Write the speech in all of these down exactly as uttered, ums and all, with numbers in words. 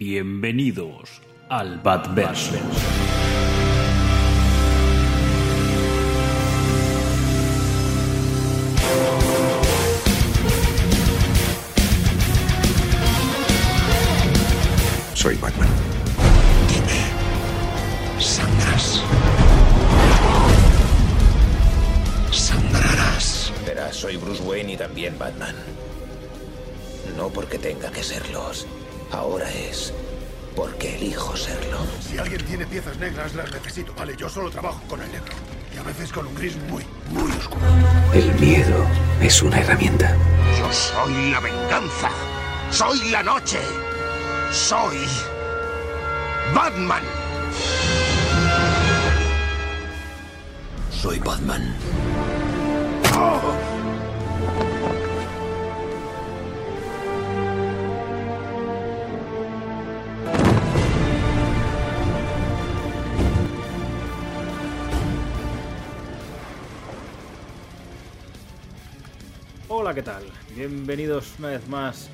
Bienvenidos al Batverso. Soy Batman. Dime, ¿sangras? ¿Sangrarás? Verás, soy Bruce Wayne y también Batman. No porque tenga que serlos. Ahora es porque elijo serlo. Si alguien tiene piezas negras, las necesito, ¿vale? Yo solo trabajo con el negro. Y a veces con un gris muy, muy oscuro. El miedo es una herramienta. Yo soy la venganza. Soy la noche. Soy Batman. Soy Batman. ¡Oh! Hola, ¿qué tal? Bienvenidos una vez más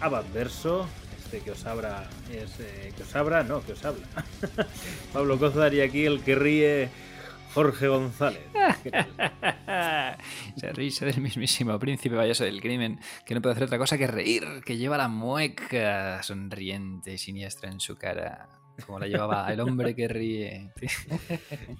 a Batverso. Este que os abra es... Eh, que os abra, no, que os habla. Pablo Cózar y aquí el que ríe, Jorge González. ¿Qué tal? Se ríe del mismísimo príncipe payaso del crimen, que no puede hacer otra cosa que reír, que lleva la mueca sonriente y siniestra en su cara, como la llevaba el hombre que ríe.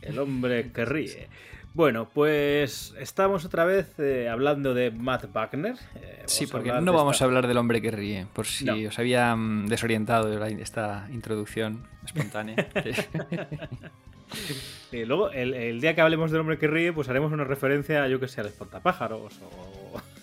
El hombre que ríe. Bueno, pues estamos otra vez eh, hablando de Matt Wagner. Eh, sí, porque no vamos esta... a hablar del hombre que ríe, por si no. Os había desorientado la, esta introducción espontánea. Y luego, el, el día que hablemos del hombre que ríe, pues haremos una referencia, yo que sé, al espantapájaros o... a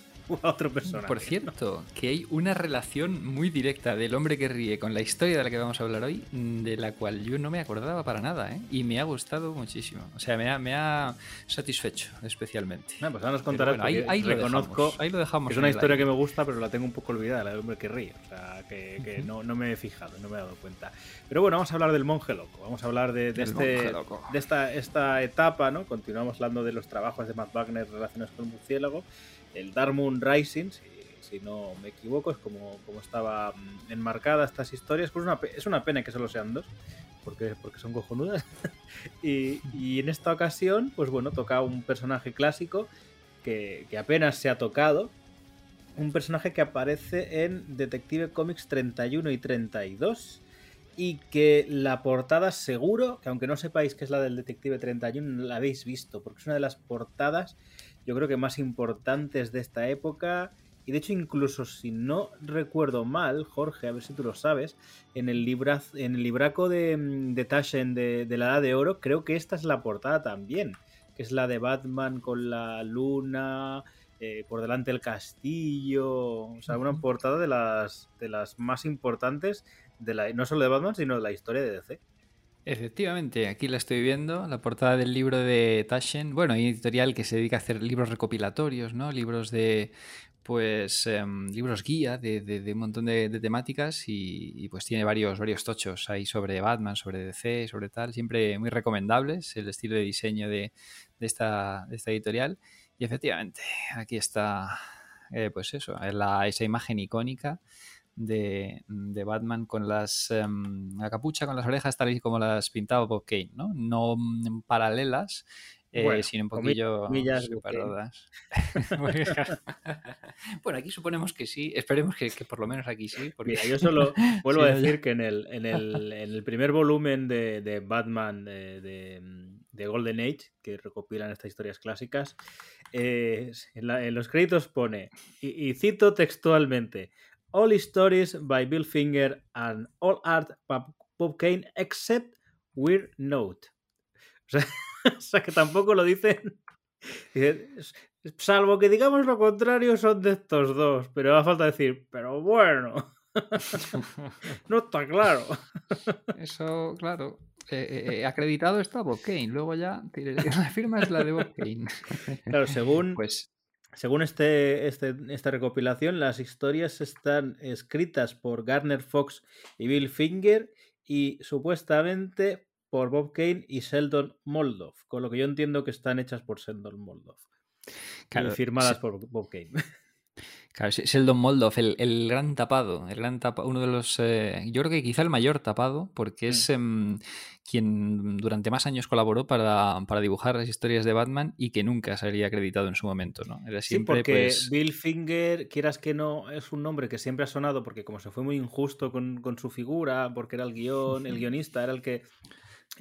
otra persona. Por cierto, que hay una relación muy directa del hombre que ríe con la historia de la que vamos a hablar hoy, de la cual yo no me acordaba para nada, ¿eh? Y me ha gustado muchísimo. O sea, me ha, me ha satisfecho especialmente. Ah, pues ahora nos contarás, bueno, ahí, ahí, reconozco, ahí lo dejamos. Es una historia que me gusta, pero la tengo un poco olvidada, la del hombre que ríe. O sea, que, que uh-huh. no, no me he fijado, no me he dado cuenta. Pero bueno, vamos a hablar del monje loco. Vamos a hablar de, de, este, de esta, esta etapa, ¿no? Continuamos hablando de los trabajos de Matt Wagner relacionados con el murciélago. El Dark Moon Rising, si, si no me equivoco, es como, como estaba enmarcada estas historias. Pues una, es una pena que solo sean dos, porque, porque son cojonudas. y, y en esta ocasión, pues bueno, toca un personaje clásico que, que apenas se ha tocado. Un personaje que aparece en Detective Comics treinta y uno y treinta y dos. Y que la portada, seguro, que aunque no sepáis que es la del Detective treinta y uno, la habéis visto, porque es una de las portadas... yo creo que más importantes de esta época, y de hecho incluso si no recuerdo mal, Jorge, a ver si tú lo sabes, en el, libraz, en el libraco de, de Taschen de, de la Edad de Oro, creo que esta es la portada también, que es la de Batman con la luna, eh, por delante el castillo, o sea, una portada de las, de las más importantes, de la, no solo de Batman, sino de la historia de D C. Efectivamente, aquí la estoy viendo, la portada del libro de Taschen. Bueno, hay una editorial que se dedica a hacer libros recopilatorios, ¿no? Libros de, pues, um, libros guía de, de, de un montón de, de temáticas y, y pues tiene varios, varios tochos ahí sobre Batman, sobre D C, sobre tal, siempre muy recomendables el estilo de diseño de, de, esta, de esta editorial. Y efectivamente, aquí está, eh, pues eso, la, esa imagen icónica De, de Batman con las um, la capucha, con las orejas tal y como las pintaba Bob Kane, ¿no? No paralelas, eh, bueno, sino un poquillo separadas. Bueno, aquí suponemos que sí, esperemos que, que por lo menos aquí sí. Porque... Mira, yo solo vuelvo sí, a decir ya. que en el, en, el, en el primer volumen de, de Batman de, de, de Golden Age, que recopilan estas historias clásicas, eh, en, la, en los créditos pone, y, y cito textualmente, All stories by Bill Finger and all art by Bob Kane except Weird Note. O sea, o sea que tampoco lo dicen. Salvo que digamos lo contrario, son de estos dos. Pero va a falta decir, pero bueno. No está claro. Eso, claro. Eh, eh, acreditado está Bob Kane. Luego ya la firma es la de Bob Kane. Claro, según... Pues... Según este, este, esta recopilación, las historias están escritas por Gardner Fox y Bill Finger y supuestamente por Bob Kane y Sheldon Moldoff, con lo que yo entiendo que están hechas por Sheldon Moldoff, claro, y firmadas sí. por Bob Kane. Claro, Sheldon Moldoff, el, el gran tapado, el gran tapa, uno de los, eh, yo creo que quizá el mayor tapado, porque es eh, quien durante más años colaboró para, para dibujar las historias de Batman y que nunca sería acreditado en su momento, ¿no? Era siempre, sí, porque pues... Bill Finger, quieras que no, es un nombre que siempre ha sonado porque como se fue muy injusto con, con su figura, porque era el guión, el guionista, era el que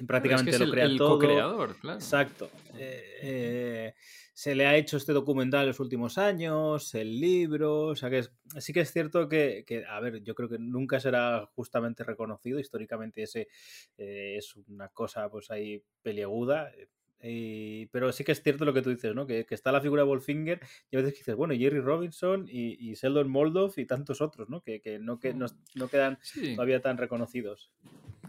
prácticamente claro, es que es lo crea todo. El co-creador, claro. Exacto. Eh, eh, se le ha hecho este documental en los últimos años, el libro, o sea que es, sí que es cierto que, que, a ver, yo creo que nunca será justamente reconocido históricamente, ese eh, es una cosa pues ahí peliaguda, eh, pero sí que es cierto lo que tú dices, ¿no? Que, que está la figura de Wolfinger y a veces dices, bueno, Jerry Robinson y, y Sheldon Moldoff y tantos otros, ¿no? Que, que, no, que no, no quedan sí. todavía tan reconocidos.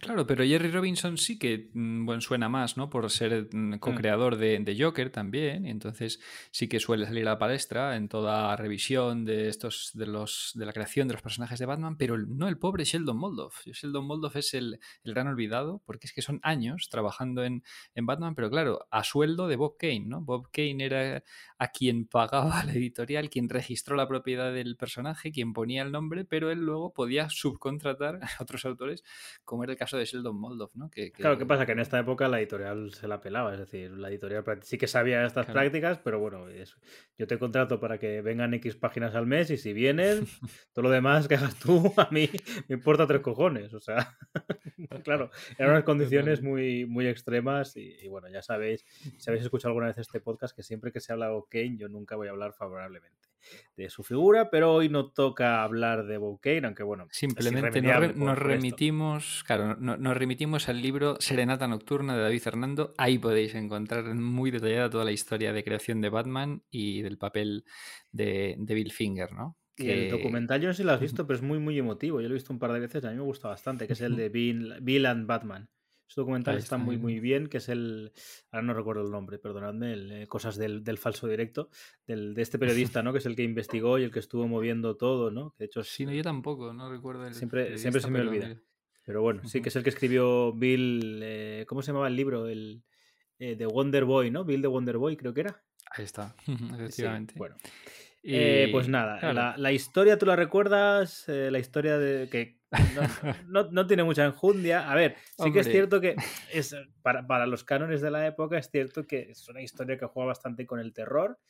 Claro, pero Jerry Robinson sí que bueno, suena más, ¿no? Por ser co-creador de, de Joker también, y entonces sí que suele salir a la palestra en toda revisión de estos, de los, de la creación de los personajes de Batman, pero no el pobre Sheldon Moldoff. Sheldon Moldoff es el, el gran olvidado, porque es que son años trabajando en, en Batman, pero claro, a sueldo de Bob Kane, ¿no? Bob Kane era a quien pagaba la editorial, quien registró la propiedad del personaje, quien ponía el nombre, pero él luego podía subcontratar a otros autores, como era el caso de Sheldon Moldoff, ¿no? Que, que... Claro, ¿qué pasa? Que en esta época la editorial se la pelaba, es decir, la editorial sí que sabía estas claro. prácticas, pero bueno, es... yo te contrato para que vengan X páginas al mes y si vienen, todo lo demás que hagas tú, a mí me importa tres cojones, o sea, claro, eran unas condiciones muy, muy extremas y, y bueno, ya sabéis, si habéis escuchado alguna vez este podcast, que siempre que se habla de Bob Kane, yo nunca voy a hablar favorablemente de su figura, pero hoy no toca hablar de Bob Kane, aunque bueno, simplemente nos, re, nos remitimos, esto. claro, no, nos remitimos al libro Serenata Nocturna de David Hernando. Ahí podéis encontrar muy detallada toda la historia de creación de Batman y del papel de, de Bill Finger, ¿no? Y que... el documental yo no sé si lo has visto, pero es muy muy emotivo. Yo lo he visto un par de veces, a mí me gusta bastante, que es el de Bill, Bill and Batman. Este documental está muy muy bien, que es el, ahora no recuerdo el nombre, perdonadme, el, cosas del, del falso directo, del, de este periodista, ¿no? Que es el que investigó y el que estuvo moviendo todo, ¿no? Que de hecho, sí, no, yo tampoco, no recuerdo el Siempre, siempre se me olvida. El... Pero bueno, sí que es el que escribió Bill, eh, ¿cómo se llamaba el libro? El eh, The Wonder Boy, ¿no? Bill The Wonder Boy, creo que era. Ahí está, efectivamente. Sí, bueno. Eh, pues nada, claro. la, la historia, ¿tú la recuerdas? Eh, la historia de que no, no, no tiene mucha enjundia. A ver, sí Hombre. que es cierto que es, para, para los cánones de la época es cierto que es una historia que juega bastante con el terror,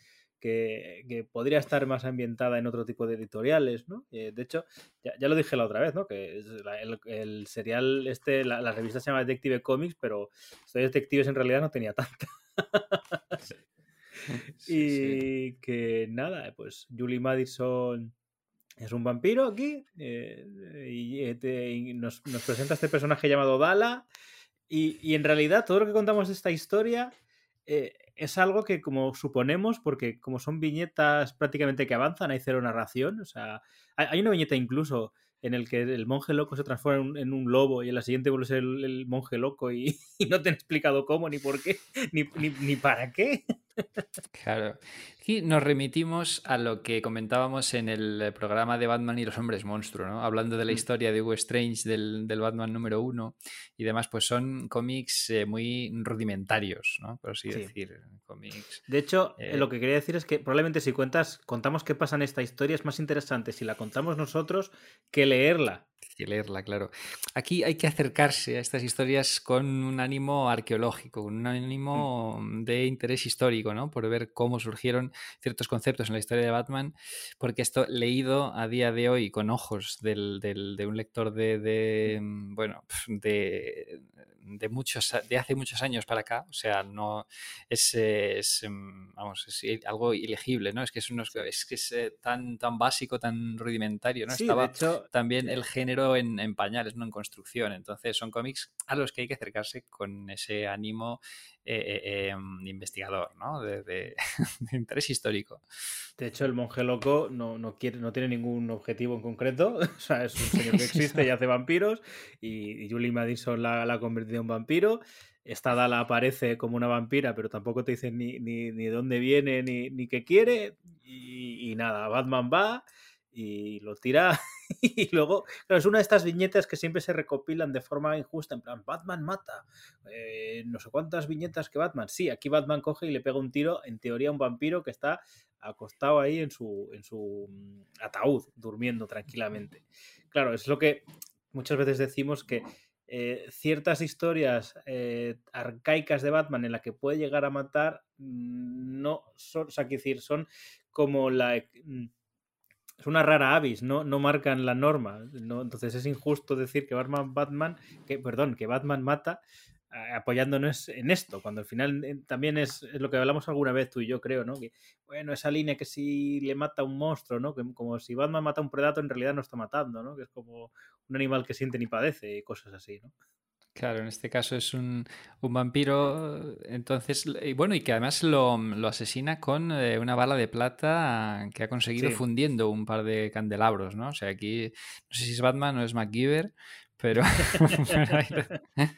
que, que podría estar más ambientada en otro tipo de editoriales, ¿no? Eh, de hecho, ya, ya lo dije la otra vez, ¿no? Que es la, el, el serial, este, la, la revista se llama Detective Comics, pero estos detectives en realidad no tenía tanta. Sí, y sí. que nada, pues Julie Madison es un vampiro aquí eh, y, te, y nos, nos presenta este personaje llamado Dala y, y en realidad todo lo que contamos de esta historia eh, es algo que como suponemos, porque como son viñetas prácticamente que avanzan, hay cero narración, o sea, hay, hay una viñeta incluso en el que el monje loco se transforma en un, en un lobo y en la siguiente vuelve a ser el, el monje loco y, y no te han explicado cómo, ni por qué, ni, ni, ni para qué. Claro. Y nos remitimos a lo que comentábamos en el programa de Batman y los hombres monstruo, ¿no? Hablando de la historia de Hugo Strange, del, del Batman número uno y demás, pues son cómics eh, muy rudimentarios, ¿no? Por así sí. decir, cómics. De hecho, eh... lo que quería decir es que probablemente si cuentas, contamos qué pasa en esta historia, es más interesante si la contamos nosotros que leerla. Que leerla, claro. Aquí hay que acercarse a estas historias con un ánimo arqueológico, con un ánimo de interés histórico, ¿no? Por ver cómo surgieron ciertos conceptos en la historia de Batman, porque esto leído a día de hoy con ojos del, del, de un lector de, de bueno, de, de muchos, de hace muchos años para acá, o sea, no es, es vamos, es algo ilegible, ¿no? Es que es unos, es que es tan, tan básico, tan rudimentario, ¿no? Sí, estaba de hecho... también el género En, en pañales, no en construcción. Entonces son cómics a los que hay que acercarse con ese ánimo eh, eh, investigador, ¿no? De, de, de interés histórico. De hecho, el monje loco no, no, quiere, no tiene ningún objetivo en concreto. O sea, es un señor que existe y hace vampiros y, y Julie Madison la, la ha convertido en vampiro. Esta Dala aparece como una vampira, pero tampoco te dicen ni, ni, ni dónde viene ni, ni qué quiere. Y, y nada, Batman va y lo tira... Y luego, claro, es una de estas viñetas que siempre se recopilan de forma injusta, en plan, Batman mata, eh, no sé cuántas viñetas que Batman. Sí, aquí Batman coge y le pega un tiro, en teoría, a un vampiro que está acostado ahí en su, en su ataúd, durmiendo tranquilamente. Claro, es lo que muchas veces decimos que eh, ciertas historias eh, arcaicas de Batman en la que puede llegar a matar no son, o sea, quiero decir, son como la... es una rara avis, no, no marcan la norma, ¿no? Entonces es injusto decir que Batman, Batman que, perdón, que Batman mata apoyándonos en esto, cuando al final también es, es lo que hablamos alguna vez tú y yo, creo, ¿no? Que, bueno, esa línea que si le mata a un monstruo, ¿no? Que, como si Batman mata a un predator, en realidad no está matando, ¿no? Que es como un animal que siente ni padece y cosas así, ¿no? Claro, en este caso es un, un vampiro, entonces, y bueno, y que además lo, lo asesina con una bala de plata que ha conseguido sí. fundiendo un par de candelabros, ¿no? O sea, aquí, no sé si es Batman o es MacGyver, pero, pero, ahí,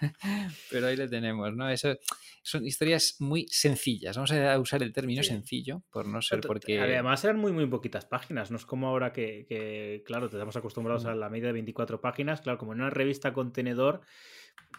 pero ahí lo tenemos, ¿no? Eso, son historias muy sencillas, vamos a usar el término sí. sencillo, por no ser porque... Además eran muy muy poquitas páginas, no es como ahora que, que claro, te estamos acostumbrados a la media de veinticuatro páginas, claro, como en una revista contenedor,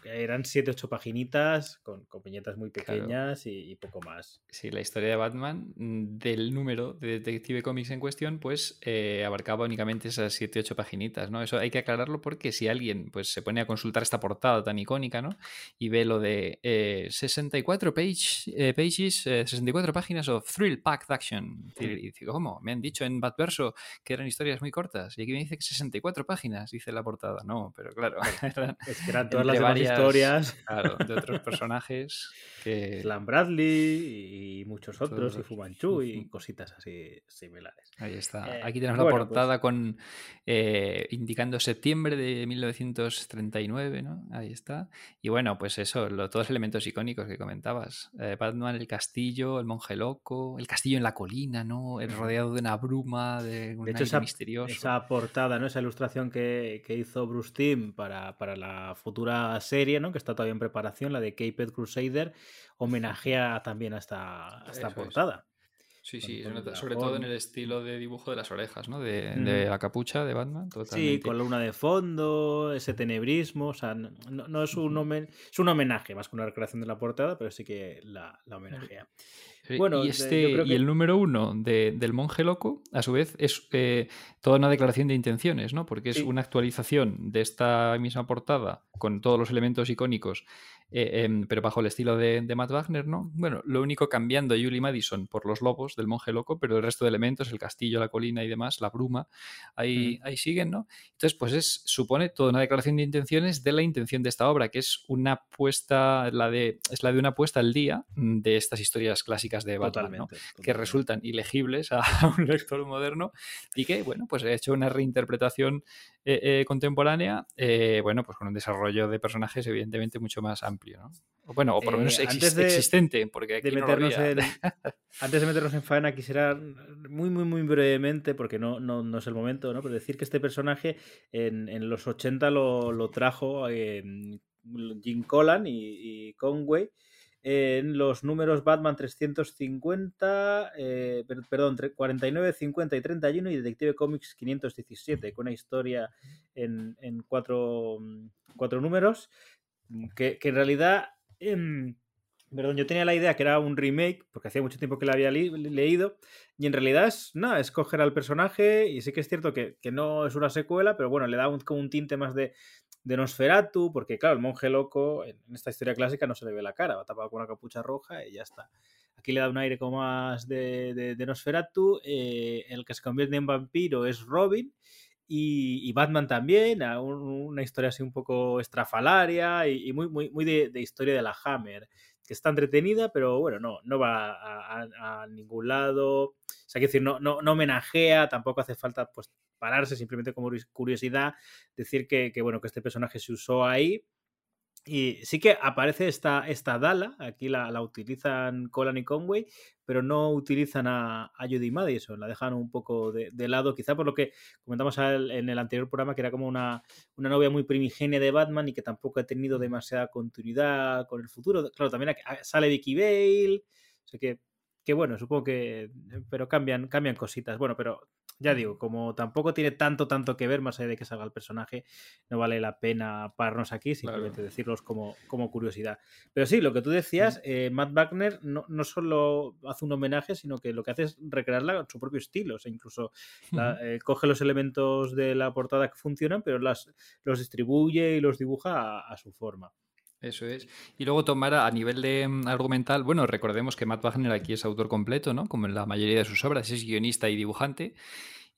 eran siete ocho paginitas con, con viñetas muy pequeñas claro. y, y poco más. Sí, la historia de Batman del número de Detective Comics en cuestión pues eh, abarcaba únicamente esas siete ocho paginitas, ¿no? Eso hay que aclararlo porque si alguien pues se pone a consultar esta portada tan icónica, ¿no? Y ve lo de eh, sesenta y cuatro page, eh, pages, eh, sesenta y cuatro páginas of thrill packed action. Sí. Y dice, ¿cómo? Me han dicho en Batverso que eran historias muy cortas y aquí me dice que sesenta y cuatro páginas, dice la portada. No, pero claro. Eran, es que eran todas las demás varias... historias claro, de otros personajes que... Slam Bradley y muchos otros Todos. y Fu Manchu y cositas así similares. Ahí está, eh, aquí tenemos bueno, la portada pues... con eh, indicando septiembre de mil novecientos treinta y nueve, ¿no? Ahí está, y bueno, pues eso, lo, todos elementos icónicos que comentabas, eh, Batman, el castillo, el monje loco, el castillo en la colina, ¿no? El rodeado de una bruma, de un de hecho, aire esa, misterioso. Esa portada, ¿no? Esa ilustración que, que hizo Bruce Timm para, para la futura serie, ¿no? Que está todavía en preparación, la de Caped Crusader, homenajea también a esta, a esta portada. Es. Sí, con, sí, con sobre dragón. Todo en el estilo de dibujo de las orejas, ¿no? De, mm. de la capucha de Batman. Totalmente. Sí, con luna de fondo, ese tenebrismo, o sea, no, no es, un homen, es un homenaje, más que una recreación de la portada, pero sí que la, la homenajea. Bueno, y, este, yo creo que... y el número uno de, del monje loco, a su vez, es eh, toda una declaración de intenciones, ¿no? Porque es sí. una actualización de esta misma portada con todos los elementos icónicos, eh, eh, pero bajo el estilo de, de Matt Wagner, ¿no? Bueno, lo único cambiando a Julie Madison por los lobos del monje loco, pero el resto de elementos, el castillo, la colina y demás, la bruma, ahí, mm. ahí siguen, ¿no? Entonces, pues es, supone toda una declaración de intenciones de la intención de esta obra, que es una puesta, la de, es la de una puesta al día de estas historias clásicas de Batman, totalmente, ¿no? Totalmente. Que resultan ilegibles a un lector moderno y que, bueno, pues he hecho una reinterpretación eh, eh, contemporánea, eh, bueno, pues con un desarrollo de personajes evidentemente mucho más amplio, ¿no? O, bueno, o por lo eh, menos ex- antes de, existente, porque aquí de meternos no lo había. En, antes de meternos en faena, quisiera muy, muy, muy brevemente, porque no, no, no es el momento, ¿no? Pero decir que este personaje en, en los ochenta lo, lo trajo eh, Jim Collan y, y Conway en los números Batman trescientos cincuenta, eh, perdón, cuarenta y nueve, cincuenta y treinta y uno y Detective Comics quinientos diecisiete, con una historia en, en cuatro, cuatro números, que, que en realidad, eh, perdón, yo tenía la idea que era un remake, porque hacía mucho tiempo que la había li- leído, y en realidad es nada, es coger al personaje, y sí que es cierto que, que no es una secuela, pero bueno, le da un, como un tinte más de... de Nosferatu, porque claro, el monje loco en esta historia clásica no se le ve la cara, va tapado con una capucha roja y ya está. Aquí le da un aire como más de, de, de Nosferatu, eh, el que se convierte en vampiro es Robin y, y Batman también, a un, una historia así un poco estrafalaria y, y muy, muy, muy de, de historia de la Hammer, que está entretenida, pero bueno, no, no va a, a, a ningún lado, o sea, quiero decir, no, no, no homenajea, tampoco hace falta pues pararse, simplemente como curiosidad decir que, que bueno, que este personaje se usó ahí y sí que aparece esta, esta Dala, aquí la, la utilizan Collan y Conway, pero no utilizan a, a Judy Madison, la dejan un poco de, de lado, quizá por lo que comentamos al, en el anterior programa, que era como una, una novia muy primigenia de Batman y que tampoco ha tenido demasiada continuidad con el futuro, claro, también sale Vicky Bale, o sea que, que bueno, supongo que, pero cambian, cambian cositas, bueno, pero ya digo, como tampoco tiene tanto, tanto que ver, más allá de que salga el personaje, no vale la pena pararnos aquí, simplemente claro. decirlos como, como curiosidad. Pero sí, lo que tú decías, eh, Matt Wagner no, no solo hace un homenaje, sino que lo que hace es recrearla con su propio estilo. O sea, incluso la, eh, coge los elementos de la portada que funcionan, pero las, los distribuye y los dibuja a, a su forma. Eso es. Y luego tomar a nivel de argumental, bueno, recordemos que Matt Wagner aquí es autor completo, ¿no? Como en la mayoría de sus obras, es guionista y dibujante.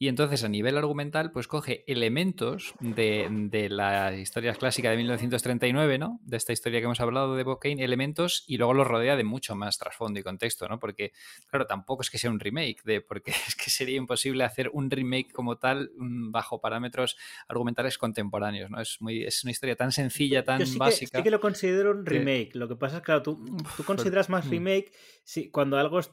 Y entonces a nivel argumental, pues coge elementos de, de la historia clásica de mil novecientos treinta y nueve, ¿no? De esta historia que hemos hablado de Bob Kane, elementos, y luego los rodea de mucho más trasfondo y contexto, ¿no? Porque, claro, tampoco es que sea un remake, de, porque es que sería imposible hacer un remake como tal bajo parámetros argumentales contemporáneos, ¿no? Es muy, es una historia tan sencilla, tan Yo sí que, básica. Sí que lo considero un remake. Que... Lo que pasa es que, claro, tú, tú consideras más remake si, cuando algo es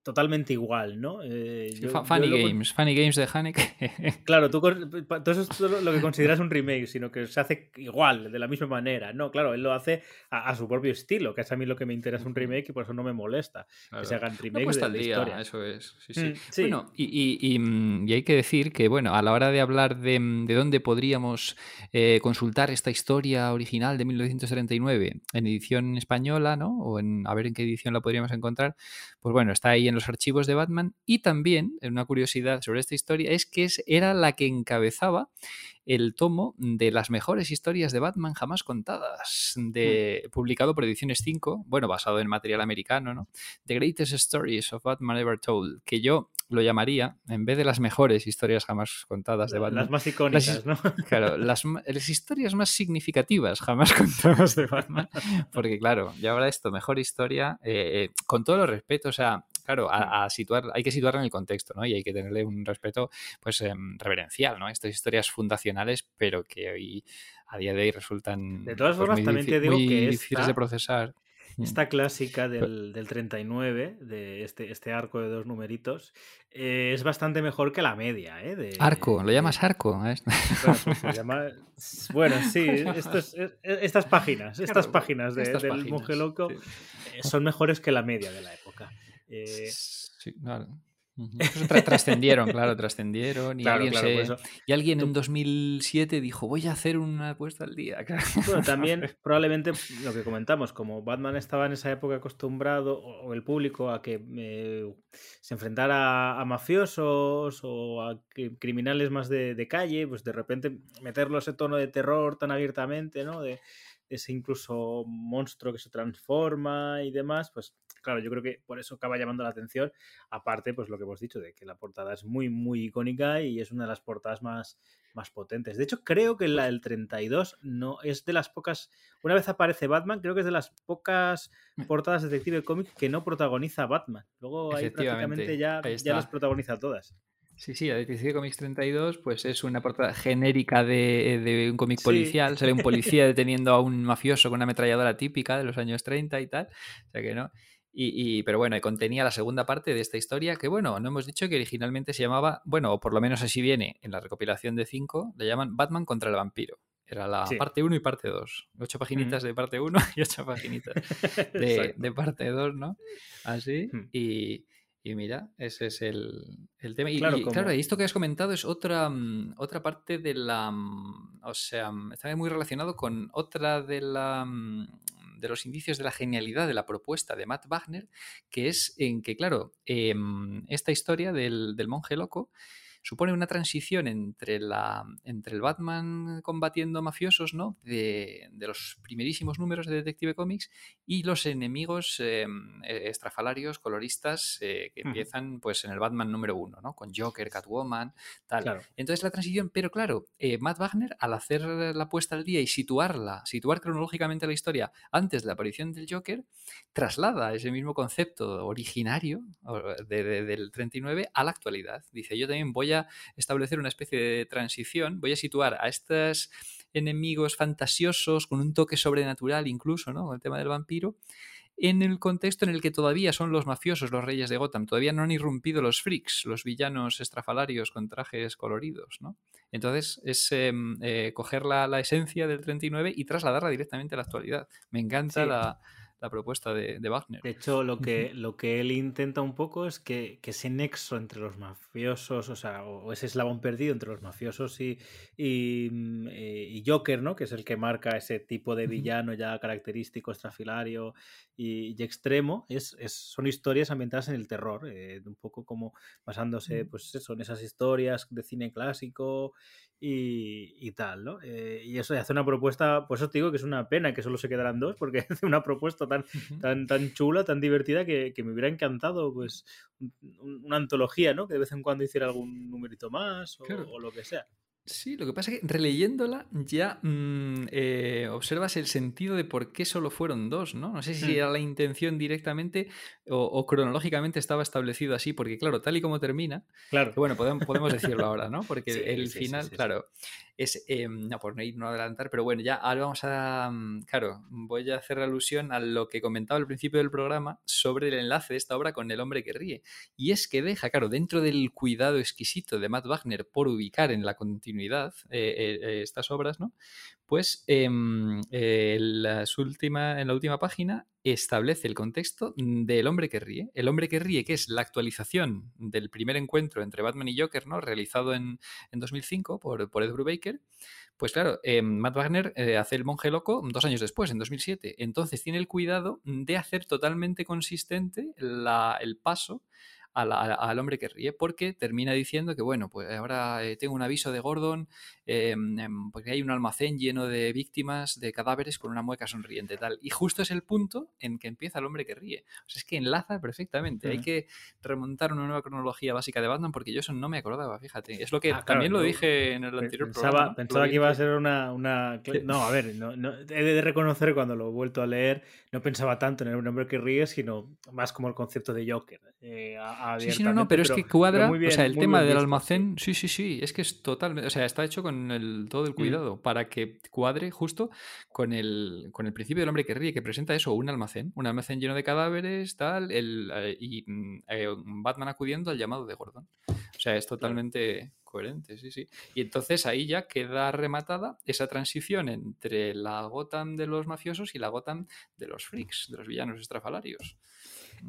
totalmente igual, ¿no? Eh, sí, yo, funny yo lo... Games, Funny Games de Haneke. Claro, tú, tú eso es lo que consideras un remake, sino que se hace igual, de la misma manera. No, claro, él lo hace a, a su propio estilo, que es a mí lo que me interesa un remake y por eso no me molesta claro. que se hagan remakes no de la día, historia. Eso es, sí, sí. Mm, sí. Bueno, y, y, y, y hay que decir que, bueno, a la hora de hablar de, de dónde podríamos eh, consultar esta historia original de mil novecientos treinta y nueve en edición española, ¿no? O en, a ver en qué edición la podríamos encontrar, pues bueno, está ahí en los archivos de Batman. Y también una curiosidad sobre esta historia es que era la que encabezaba el tomo de las mejores historias de Batman jamás contadas, de, publicado por Ediciones cinco, bueno, basado en material americano, ¿no? The Greatest Stories of Batman Ever Told, que yo lo llamaría, en vez de las mejores historias jamás contadas de Batman... Las más icónicas, las, ¿no? Claro, las, las historias más significativas jamás contadas de Batman, porque claro, ya ahora esto, mejor historia, eh, eh, con todo el respeto, o sea, claro, a, a situar, hay que situarla en el contexto, ¿no? Y hay que tenerle un respeto, pues, eh, reverencial, ¿no? Estas historias fundacionales, pero que hoy, a día de hoy, resultan... De todas formas, pues, también te digo que es difíciles de procesar. Esta clásica del, del treinta y nueve, de este, este arco de dos numeritos, eh, es bastante mejor que la media. ¿eh? De, arco, lo llamas arco. ¿eh? Bueno, pues se llama... bueno, sí, estos, estas páginas, estas claro, páginas de, estas del páginas, monje loco sí. son mejores que la media de la época. Eh... Sí, claro. Tra- trascendieron, claro, trascendieron y, claro, alguien, claro, se... y alguien en dos mil siete dijo, voy a hacer una apuesta al día. Bueno, también probablemente lo que comentamos, como Batman estaba en esa época acostumbrado, o el público, a que eh, se enfrentara a mafiosos o a criminales más de, de calle, pues de repente meterlo ese tono de terror tan abiertamente, ¿no? De ese incluso monstruo que se transforma y demás, pues claro, yo creo que por eso acaba llamando la atención, aparte pues lo que hemos dicho de que la portada es muy muy icónica y es una de las portadas más, más potentes. De hecho, creo que la del treinta y dos no es de las pocas, una vez aparece Batman, creo que es de las pocas portadas de Detective Comics que no protagoniza a Batman. Luego ahí prácticamente ya, ahí ya las protagoniza todas. Sí, sí, la Detective Comics treinta y dos pues es una portada genérica de, de un cómic policial. Sí. Sale un policía deteniendo a un mafioso con una ametralladora típica de los años treinta y tal. O sea que no. Y, y, pero bueno, contenía la segunda parte de esta historia que, bueno, no hemos dicho que originalmente se llamaba, bueno, o por lo menos así viene en la recopilación de cinco, le llaman Batman contra el vampiro. Era la sí. parte uno y parte dos. Ocho paginitas uh-huh. de parte uno y ocho paginitas de, de parte dos, ¿no? Así. Uh-huh. Y... Y mira, ese es el, el tema. Y claro, y claro, esto que has comentado es otra, otra parte de la... O sea, está muy relacionado con otra de la... de los indicios de la genialidad de la propuesta de Matt Wagner, que es en que, claro, eh, esta historia del, del monje loco supone una transición entre, la, entre el Batman combatiendo mafiosos, ¿no? de, de los primerísimos números de Detective Comics y los enemigos eh, estrafalarios, coloristas, eh, que empiezan pues, en el Batman número uno, ¿no? Con Joker, Catwoman, tal. Claro. Entonces la transición, pero claro, eh, Matt Wagner al hacer la puesta al día y situarla, situar cronológicamente la historia antes de la aparición del Joker, traslada ese mismo concepto originario de, de, del treinta y nueve a la actualidad. Dice, yo también voy a A establecer una especie de transición, voy a situar a estos enemigos fantasiosos con un toque sobrenatural incluso, ¿no? Con el tema del vampiro, en el contexto en el que todavía son los mafiosos, los reyes de Gotham, todavía no han irrumpido los freaks, los villanos estrafalarios con trajes coloridos, ¿no? Entonces es eh, eh, coger la, la esencia del treinta y nueve y trasladarla directamente a la actualidad. Me encanta sí. la... la propuesta de, de Wagner. De hecho, lo que, lo que él intenta un poco es que, que ese nexo entre los mafiosos, o sea, o ese eslabón perdido entre los mafiosos y, y, y Joker, ¿no? Que es el que marca ese tipo de villano ya característico, estrafilario y, y extremo, es, es, son historias ambientadas en el terror, eh, un poco como basándose, pues eso, en esas historias de cine clásico y, y tal, ¿no? Eh, y eso hace una propuesta, pues os digo que es una pena que solo se quedaran dos, porque hace una propuesta tan, uh-huh. tan, tan chula, tan divertida, que, que me hubiera encantado pues un, una antología, ¿no? Que de vez en cuando hiciera algún numerito más o, claro. o lo que sea. Sí, lo que pasa es que releyéndola ya mmm, eh, observas el sentido de por qué solo fueron dos, ¿no? No sé si era la intención directamente o, o cronológicamente estaba establecido así, porque claro, tal y como termina, claro. bueno, podemos, podemos decirlo ahora, ¿no? Porque sí, el sí, final, sí, sí, claro, sí. es, eh, no, por no ir, no adelantar, pero bueno, ya ahora vamos a, claro, voy a hacer alusión a lo que comentaba al principio del programa sobre el enlace de esta obra con El hombre que ríe, y es que deja, claro, dentro del cuidado exquisito de Matt Wagner por ubicar en la continuidad Eh, eh, estas obras, ¿no? Pues eh, eh, la, su última, en la última página establece el contexto de El hombre que ríe. El hombre que ríe, que es la actualización del primer encuentro entre Batman y Joker, ¿no? Realizado en, en dos mil cinco por, por Ed Brubaker. Pues claro, eh, Matt Wagner eh, hace El monje loco dos años después, en dos mil siete. Entonces tiene el cuidado de hacer totalmente consistente la, el paso A la, al hombre que ríe, porque termina diciendo que bueno, pues ahora eh, tengo un aviso de Gordon eh, porque hay un almacén lleno de víctimas, de cadáveres con una mueca sonriente tal, y justo es el punto en que empieza El hombre que ríe, o sea, es que enlaza perfectamente. Uh-huh. Hay que remontar una nueva cronología básica de Batman, porque yo eso no me acordaba, fíjate, es lo que ah, también claro, lo dije en el anterior pensaba, programa. Pensaba que iba a ser una... una... No, a ver, no, no, he de reconocer cuando lo he vuelto a leer, no pensaba tanto en El hombre que ríe, sino más como el concepto de Joker, eh, a, a Sí, sí, no, no, pero, pero es que cuadra, bien, o sea, el tema del visto, almacén, sí, sí, sí, es que es totalmente, o sea, está hecho con el, todo el cuidado mm. para que cuadre justo con el, con el principio del hombre que ríe, que presenta eso, un almacén, un almacén lleno de cadáveres, tal, el, eh, y eh, Batman acudiendo al llamado de Gordon. O sea, es totalmente coherente, sí, sí. Y entonces ahí ya queda rematada esa transición entre la Gotham de los mafiosos y la Gotham de los freaks, de los villanos estrafalarios.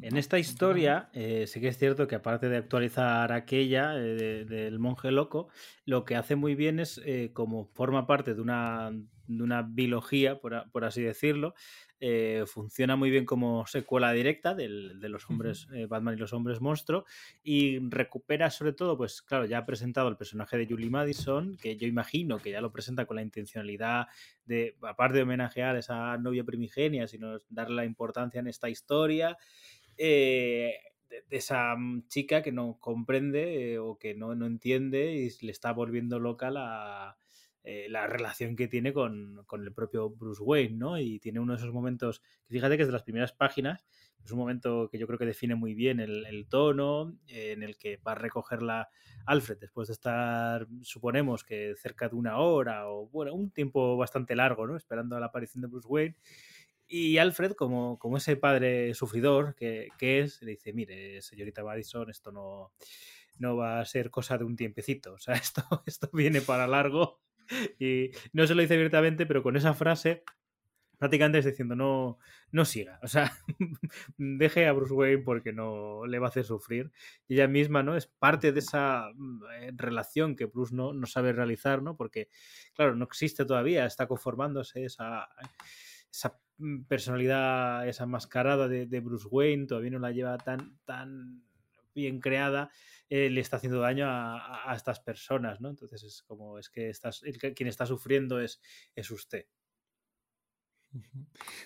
En esta historia eh, sí que es cierto que aparte de actualizar aquella eh, de, del monje loco, lo que hace muy bien es, eh, como forma parte de una, de una biología, por, a, por así decirlo, eh, funciona muy bien como secuela directa del, de los hombres eh, Batman y los hombres monstruo, y recupera sobre todo, pues claro, ya ha presentado el personaje de Julie Madison, que yo imagino que ya lo presenta con la intencionalidad de, aparte de homenajear a esa novia primigenia, sino darle la importancia en esta historia. Eh, de, de esa chica que no comprende eh, o que no, no entiende y le está volviendo loca la, eh, la relación que tiene con, con el propio Bruce Wayne, ¿no? Y tiene uno de esos momentos, que fíjate que es de las primeras páginas, es un momento que yo creo que define muy bien el, el tono, eh, en el que va a recogerla Alfred después de estar, suponemos que cerca de una hora o bueno, un tiempo bastante largo, ¿no? Esperando a la aparición de Bruce Wayne. Y Alfred, como, como ese padre sufridor que, que es, le dice, mire, señorita Madison, esto no, no va a ser cosa de un tiempecito. O sea, esto, esto viene para largo. Y no se lo dice abiertamente, pero con esa frase prácticamente es diciendo, no, no siga. O sea, deje a Bruce Wayne porque no le va a hacer sufrir. Y ella misma, ¿no? Es parte de esa relación que Bruce no, no sabe realizar, ¿no? Porque, claro, no existe todavía, está conformándose esa... esa personalidad, esa mascarada de, de Bruce Wayne, todavía no la lleva tan, tan bien creada, eh, le está haciendo daño a, a estas personas, ¿no? Entonces es como, es que estás, el, quien está sufriendo es, es usted.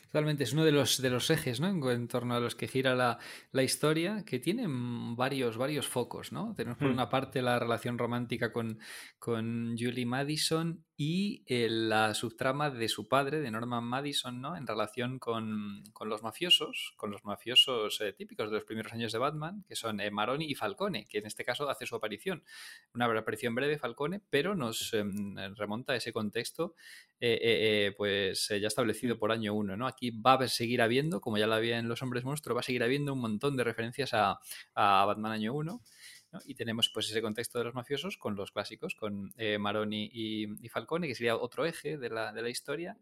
Totalmente, es uno de los, de los ejes, ¿no? En, en torno a los que gira la, la historia, que tienen varios, varios focos, ¿no? Tenemos por mm. una parte la relación romántica con, con Julie Madison y eh, la subtrama de su padre, de Norman Madison, ¿no? En relación con, con los mafiosos, con los mafiosos eh, típicos de los primeros años de Batman, que son eh, Maroni y Falcone, que en este caso hace su aparición, una aparición breve Falcone, pero nos eh, remonta a ese contexto eh, eh, eh, pues eh, ya establecido por año uno, ¿no? Aquí va a seguir habiendo, como ya lo había en Los hombres monstruo, va a seguir habiendo un montón de referencias a, a Batman año uno, ¿no? Y tenemos pues ese contexto de los mafiosos con los clásicos, con eh, Maroni y, y Falcone, que sería otro eje de la, de la historia.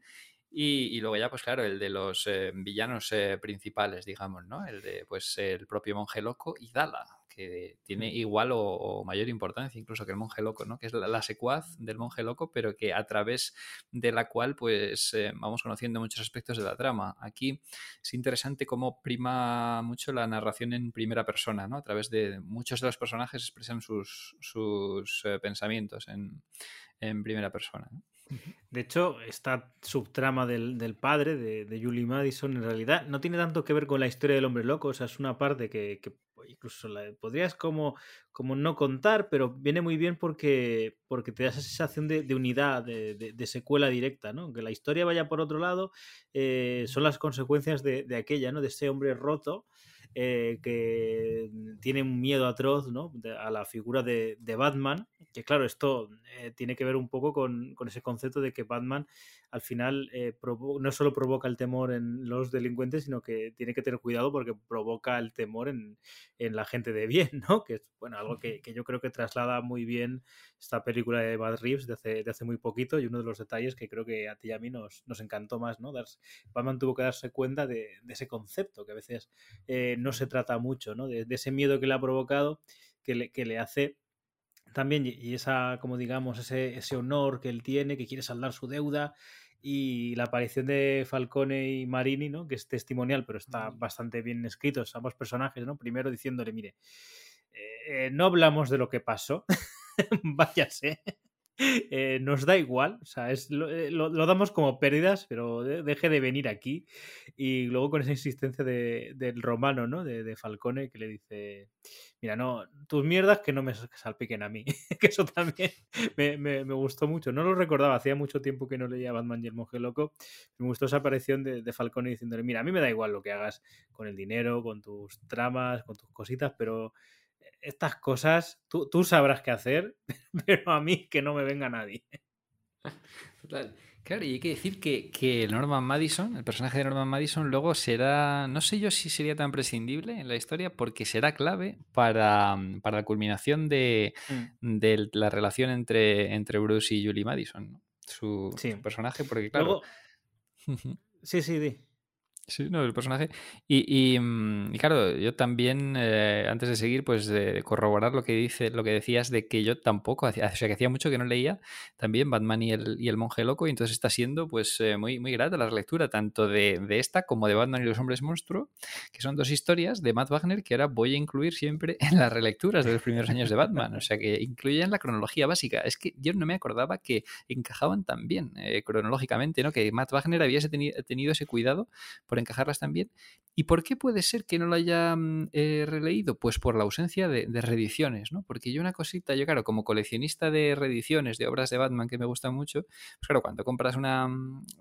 Y, y luego ya, pues claro, el de los eh, villanos eh, principales, digamos, ¿no? El de, pues, el propio Monje Loco y Dala, que tiene igual o, o mayor importancia incluso que el Monje Loco, ¿no? Que es la, la secuaz del Monje Loco, pero que a través de la cual, pues, eh, vamos conociendo muchos aspectos de la trama. Aquí es interesante cómo prima mucho la narración en primera persona, ¿no? A través de muchos de los personajes expresan sus, sus eh, pensamientos en, en primera persona, ¿no? De hecho, esta subtrama del, del padre, de, de Julie Madison, en realidad no tiene tanto que ver con la historia del hombre loco. O sea, es una parte que, que incluso la podrías como, como no contar, pero viene muy bien porque, porque te da esa sensación de, de unidad, de, de, de secuela directa, ¿no? Que la historia vaya por otro lado, eh, son las consecuencias de, de aquella, ¿no? De ese hombre roto. Eh, que tiene un miedo atroz, ¿no? de, a la figura de, de Batman, que claro, esto eh, tiene que ver un poco con, con ese concepto de que Batman al final eh, provo- no solo provoca el temor en los delincuentes, sino que tiene que tener cuidado porque provoca el temor en, en la gente de bien, ¿no? Que es, bueno, algo que, que yo creo que traslada muy bien esta película de Matt Reeves de hace, de hace muy poquito, y uno de los detalles que creo que a ti y a mí nos, nos encantó más, ¿no? Darse, Batman tuvo que darse cuenta de, de ese concepto que a veces eh, no se trata mucho, ¿no? De, de ese miedo que le ha provocado, que le, que le hace también, y esa, como digamos, ese, ese honor que él tiene, que quiere saldar su deuda, y la aparición de Falcone y Maroni, ¿no? Que es testimonial, pero está bastante bien escritos ambos personajes, ¿no? Primero diciéndole, mire, eh, eh, no hablamos de lo que pasó, váyase. Eh, nos da igual, o sea, es, lo, lo, lo damos como pérdidas, pero de, deje de venir aquí. Y luego con esa insistencia de, del romano, ¿no? De, de Falcone, que le dice, mira, no, tus mierdas que no me salpiquen a mí. Que eso también me, me, me gustó mucho. No lo recordaba, hacía mucho tiempo que no leía Batman y el Monje Loco. Me gustó esa aparición de, de Falcone diciéndole, mira, a mí me da igual lo que hagas con el dinero, con tus tramas, con tus cositas, pero estas cosas, tú, tú sabrás qué hacer, pero a mí que no me venga nadie. Total. Claro, y hay que decir que, que Norman Madison, el personaje de Norman Madison, luego será, no sé yo si sería tan prescindible en la historia, porque será clave para, para la culminación de, mm. de la relación entre, entre Bruce y Julie Madison, ¿no? Su, sí. su personaje, porque claro... Luego... sí, sí, sí. Sí, no, el personaje. Y, y, y claro, yo también, eh, antes de seguir, pues de corroborar lo que dice, lo que decías de que yo tampoco, hacía, o sea, que hacía mucho que no leía también Batman y el, y el Monje Loco, y entonces está siendo pues eh, muy, muy grata la lectura, tanto de, de esta como de Batman y los hombres monstruo, que son dos historias de Matt Wagner que ahora voy a incluir siempre en las relecturas de los primeros años de Batman, o sea, que incluyen la cronología básica. Es que yo no me acordaba que encajaban tan bien eh, cronológicamente, ¿no? Que Matt Wagner había teni- tenido ese cuidado por encajarlas también. ¿Y por qué puede ser que no lo haya eh, releído? Pues por la ausencia de, de reediciones, ¿no? Porque yo una cosita, yo claro, como coleccionista de reediciones de obras de Batman que me gustan mucho, pues claro, cuando compras una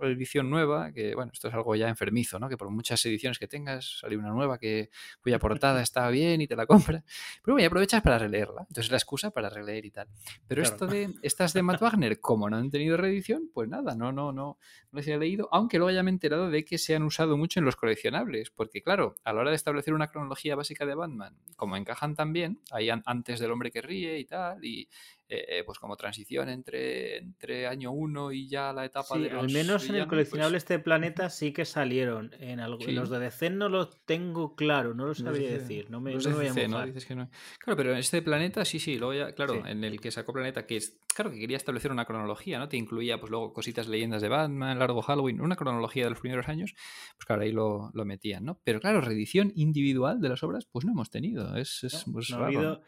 edición nueva, que bueno, esto es algo ya enfermizo, ¿no? Que por muchas ediciones que tengas, sale una nueva que, cuya portada está bien y te la compras, pero bueno, aprovechas para releerla, entonces la excusa para releer y tal. Pero claro, esto de, estas de Matt Wagner, como no han tenido reedición, pues nada, no, no, no, no les he leído, aunque luego ya me he enterado de que se han usado mucho en los coleccionables, porque claro, a la hora de establecer una cronología básica de Batman, como encajan también, ahí antes del hombre que ríe y tal, y eh, pues como transición entre, entre año uno y ya la etapa sí, de los... al menos en el coleccionable pues... este Planeta sí que salieron, en, algo, sí. en los de D C no los tengo claro, no lo sabría no sé, decir, no me, no me voy a mojar. ¿No? No. Claro, pero en este Planeta sí, sí, luego ya, claro, sí. en el que sacó Planeta, que es, claro que quería establecer una cronología, ¿no? Te incluía pues luego cositas, leyendas de Batman, largo Halloween, una cronología de los primeros años, pues claro, ahí lo, lo metían, ¿no? Pero claro, reedición individual de las obras, pues no hemos tenido, es, es no, pues no raro. Ha habido,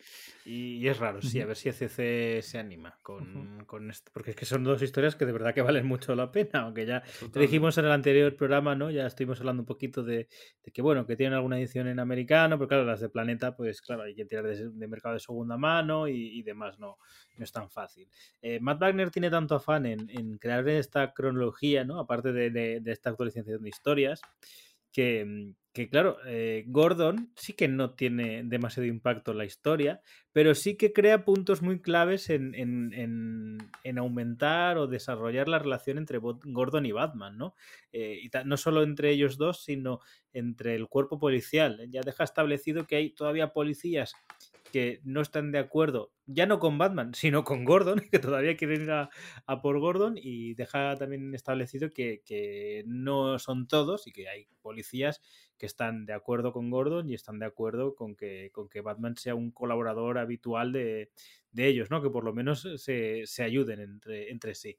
y es raro, sí, a ver si E C C se anima con, uh-huh. con esto, porque es que son dos historias que de verdad que valen mucho la pena, aunque ya te dijimos en el anterior programa, ¿no? Ya estuvimos hablando un poquito de, de que bueno, que tienen alguna edición en americano, pero claro, las de Planeta, pues claro, hay que tirar de, de mercado de segunda mano y, y demás, no, no es tan fácil. Eh, Matt Wagner tiene tanto afán en, en crear esta cronología, ¿no? Aparte de, de, de esta actualización de historias, que, que claro, eh, Gordon sí que no tiene demasiado impacto en la historia, pero sí que crea puntos muy claves en, en, en, en aumentar o desarrollar la relación entre Gordon y Batman, ¿no? Eh, y ta- no solo entre ellos dos, sino entre el cuerpo policial. Ya deja establecido que hay todavía policías que no están de acuerdo, ya no con Batman, sino con Gordon, que todavía quieren ir a, a por Gordon, y deja también establecido que, que no son todos y que hay policías que están de acuerdo con Gordon y están de acuerdo con que, con que Batman sea un colaborador habitual de, de ellos, ¿no? Que por lo menos se, se ayuden entre, entre sí.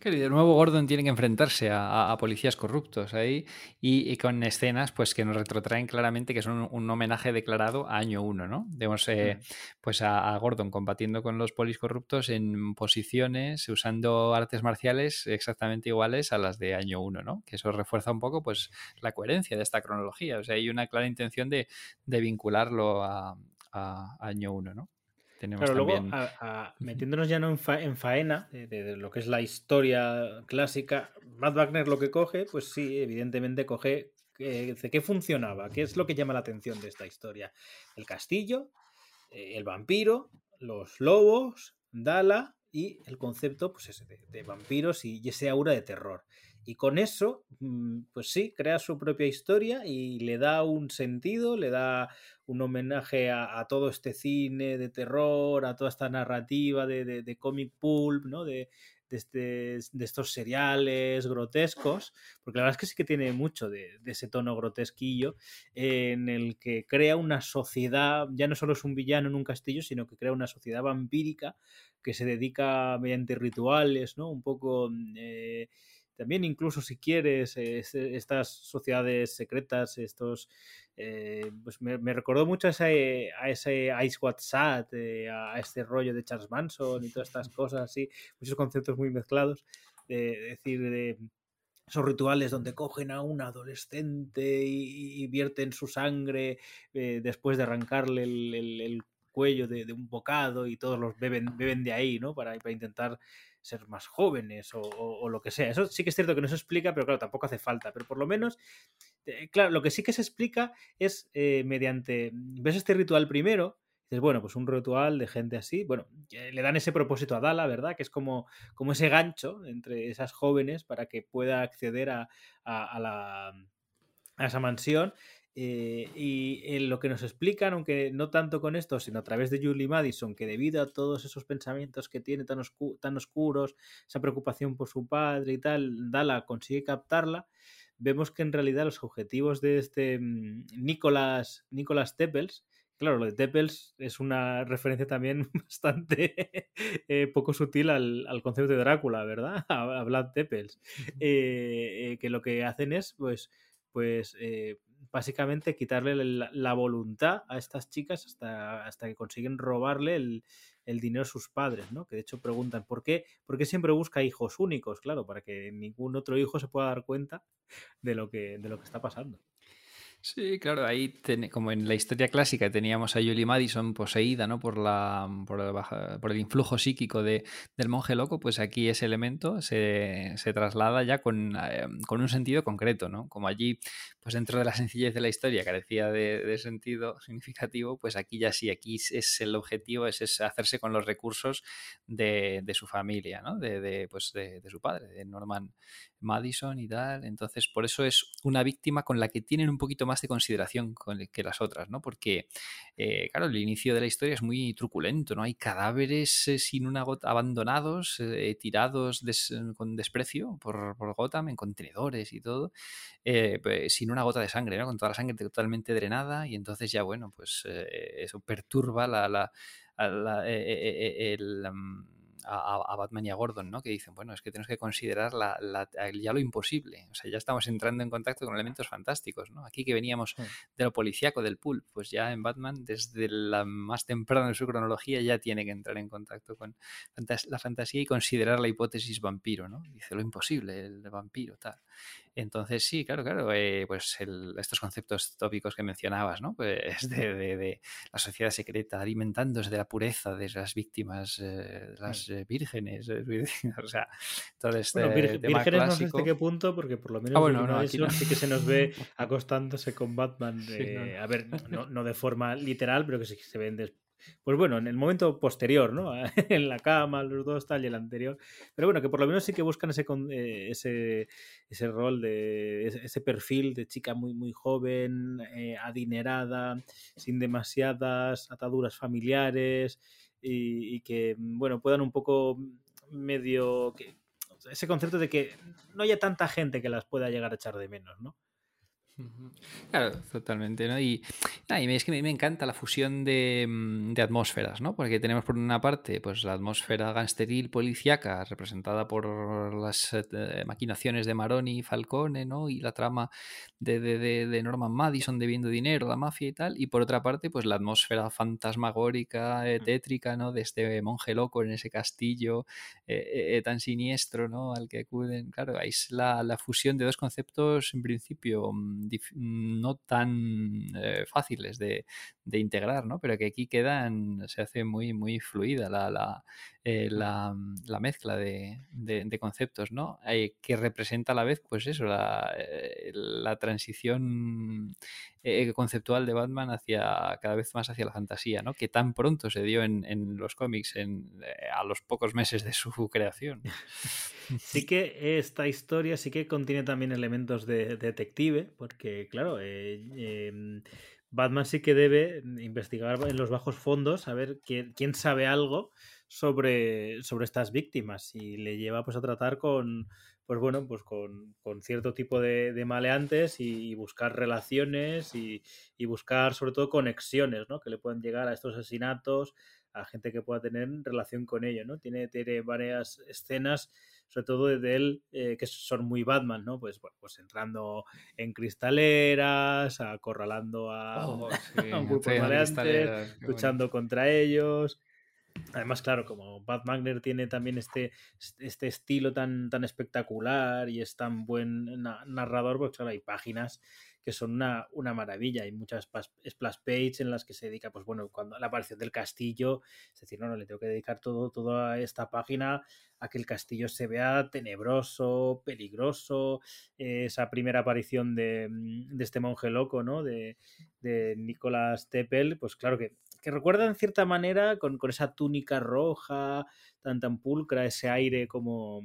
Que de nuevo Gordon tiene que enfrentarse a, a, a policías corruptos ahí y, y con escenas pues que nos retrotraen claramente, que son un, un homenaje declarado a año uno, ¿no? Vemos eh, pues a, a Gordon combatiendo con los polis corruptos en posiciones, usando artes marciales exactamente iguales a las de año uno, ¿no? Que eso refuerza un poco pues la coherencia de esta cronología. O sea, hay una clara intención de, de vincularlo a, a año uno, ¿no? Tenemos Pero luego, también... a, a, metiéndonos ya no en, fa, en faena de, de, de lo que es la historia clásica, Matt Wagner lo que coge, pues sí, evidentemente coge eh, de qué funcionaba, qué es lo que llama la atención de esta historia. El castillo, eh, el vampiro, los lobos, Dala y el concepto pues ese de, de vampiros y, y ese aura de terror. Y con eso, pues sí, crea su propia historia y le da un sentido, le da un homenaje a, a todo este cine de terror, a toda esta narrativa de, de, de comic pulp, ¿no? De, de, este, de estos seriales grotescos, porque la verdad es que sí que tiene mucho de, de ese tono grotesquillo, en el que crea una sociedad, ya no solo es un villano en un castillo, sino que crea una sociedad vampírica que se dedica mediante rituales, ¿no? Un poco... Eh, También incluso, si quieres, eh, estas sociedades secretas, estos... Eh, pues me, me recordó mucho a ese, a ese Ice WhatsApp, eh, a este rollo de Charles Manson y todas estas cosas así, muchos conceptos muy mezclados. Eh, es decir, eh, esos rituales donde cogen a un adolescente y, y vierten su sangre eh, después de arrancarle el, el, el cuello de, de un bocado y todos los beben, beben de ahí, ¿no? Para, para intentar... ser más jóvenes o, o, o lo que sea. Eso sí que es cierto que no se explica, pero claro, tampoco hace falta. Pero por lo menos, eh, claro, lo que sí que se explica es eh, mediante... ¿Ves este ritual primero? Dices, bueno, pues un ritual de gente así. Bueno, le dan ese propósito a Dala, ¿verdad? Que es como, como ese gancho entre esas jóvenes para que pueda acceder a, a, a, la, a esa mansión. Eh, y en lo que nos explican, aunque no tanto con esto, sino a través de Julie Madison, que debido a todos esos pensamientos que tiene tan, oscu- tan oscuros, esa preocupación por su padre y tal, Dala consigue captarla. Vemos que en realidad los objetivos de este um, Nicholas, Nicholas Teppels, claro, lo de Teppels es una referencia también bastante eh, poco sutil al, al concepto de Drácula, ¿verdad? A, a Vlad Teppels, eh, eh, que lo que hacen es, pues, pues eh, básicamente quitarle la, la voluntad a estas chicas hasta, hasta que consiguen robarle el, el dinero a sus padres, ¿no? Que de hecho preguntan ¿por qué? ¿Por qué siempre busca hijos únicos? Claro, para que ningún otro hijo se pueda dar cuenta de lo que, de lo que está pasando. Sí, claro, ahí ten, como en la historia clásica teníamos a Julie Madison poseída, ¿no? por, la, por, el, por el influjo psíquico de, del monje loco, pues aquí ese elemento se, se traslada ya con, eh, con un sentido concreto, ¿no? Como allí, pues dentro de la sencillez de la historia carecía de, de sentido significativo, pues aquí ya sí, aquí es, es el objetivo, es, es hacerse con los recursos de, de su familia, ¿no? De, de, pues de, de su padre, de Norman Madison y tal. Entonces, por eso es una víctima con la que tienen un poquito más de consideración que las otras, ¿no? Porque, eh, claro, el inicio de la historia es muy truculento, ¿no? Hay cadáveres eh, sin una gota, abandonados, eh, tirados des, con desprecio por, por Gotham, en contenedores y todo, eh, pues, sin una gota de sangre, ¿no? Con toda la sangre totalmente drenada, y entonces ya, bueno, pues eh, eso perturba la, la, la, eh, eh, el... Um, A, a Batman y a Gordon, ¿no? Que dicen, bueno, es que tenemos que considerar la, la, ya lo imposible. O sea, ya estamos entrando en contacto con elementos fantásticos, ¿no? Aquí que veníamos de lo policíaco, del pulp, pues ya en Batman, desde la más temprana de su cronología, ya tiene que entrar en contacto con fantas- la fantasía y considerar la hipótesis vampiro, ¿no? Dice, lo imposible, el vampiro, tal. Entonces, sí, claro, claro, eh, pues el, estos conceptos tópicos que mencionabas, ¿no? Pues de, de, de la sociedad secreta, alimentándose de la pureza de las víctimas, eh, de las eh, vírgenes, eh, vírgenes, o sea, todo este bueno, vir- tema vírgenes clásico. No sé hasta qué punto, porque por lo menos ah, bueno, no, aquí no. Sí que se nos ve acostándose con Batman, de, sí, no. a ver, no, no de forma literal, pero que sí que se ven después. Pues bueno, en el momento posterior, ¿no? En la cama, los dos, tal, y el anterior. Pero bueno, que por lo menos sí que buscan ese ese, ese rol, de ese perfil de chica muy, muy joven, eh, adinerada, sin demasiadas ataduras familiares y, y que, bueno, puedan un poco medio... Que, ese concepto de que no haya tanta gente que las pueda llegar a echar de menos, ¿no? Claro, totalmente, ¿no? Y, ah, y es que a mí me encanta la fusión de, de atmósferas, ¿no? Porque tenemos por una parte pues la atmósfera gangsteril policíaca representada por las eh, maquinaciones de Maroni y Falcone, ¿no? Y la trama de, de, de, de Norman Madison debiendo dinero, la mafia y tal. Y por otra parte, pues la atmósfera fantasmagórica, eh, tétrica, ¿no? De este monje loco en ese castillo eh, eh, tan siniestro, ¿no? Al que acuden. Claro, ahí es la, la fusión de dos conceptos en principio no tan eh, fáciles de, de integrar, ¿no? Pero que aquí quedan, se hace muy, muy fluida la, la, eh, la, la mezcla de, de, de conceptos, ¿no? Eh, que representa a la vez, pues eso, la, eh, la transición eh, conceptual de Batman hacia cada vez más hacia la fantasía, ¿no? Que tan pronto se dio en, en los cómics en, eh, a los pocos meses de su creación. Sí que esta historia sí que contiene también elementos de detective, porque claro, eh, eh, Batman sí que debe investigar en los bajos fondos a ver quién, quién sabe algo sobre, sobre estas víctimas, y le lleva pues a tratar con pues bueno, pues con, con cierto tipo de, de maleantes y, y buscar relaciones y, y buscar sobre todo conexiones, ¿no? Que le pueden llegar a estos asesinatos, a gente que pueda tener relación con ello, ¿no? Tiene, tiene varias escenas, sobre todo de él, eh, que son muy Batman, ¿no? Pues bueno, pues entrando en cristaleras, acorralando a, oh, sí, a un grupo de maleantes, luchando bueno. contra ellos. Además, claro, como Matt Wagner tiene también este, este estilo tan, tan espectacular y es tan buen narrador, pues claro, hay páginas que son una, una maravilla. Hay muchas splash pages en las que se dedica, pues bueno, cuando la aparición del castillo, es decir, no, no, le tengo que dedicar todo, toda esta página a que el castillo se vea tenebroso, peligroso, eh, esa primera aparición de, de este monje loco, ¿no? De, de Nicolás Teppel, pues claro que, que recuerda en cierta manera con, con esa túnica roja, tan tan pulcra, ese aire como...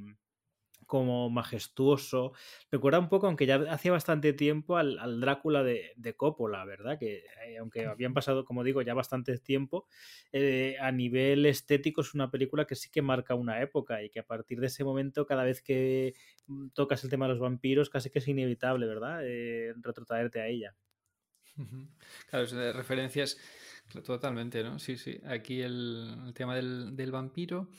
como majestuoso, recuerda un poco, aunque ya hace bastante tiempo, al, al Drácula de, de Coppola, ¿verdad? Que eh, aunque habían pasado, como digo, ya bastante tiempo, eh, a nivel estético es una película que sí que marca una época y que a partir de ese momento, cada vez que tocas el tema de los vampiros, casi que es inevitable, ¿verdad? Eh, retrotraerte a ella. Claro, es de referencias totalmente, ¿no? Sí, sí. Aquí el, el tema del, del vampiro...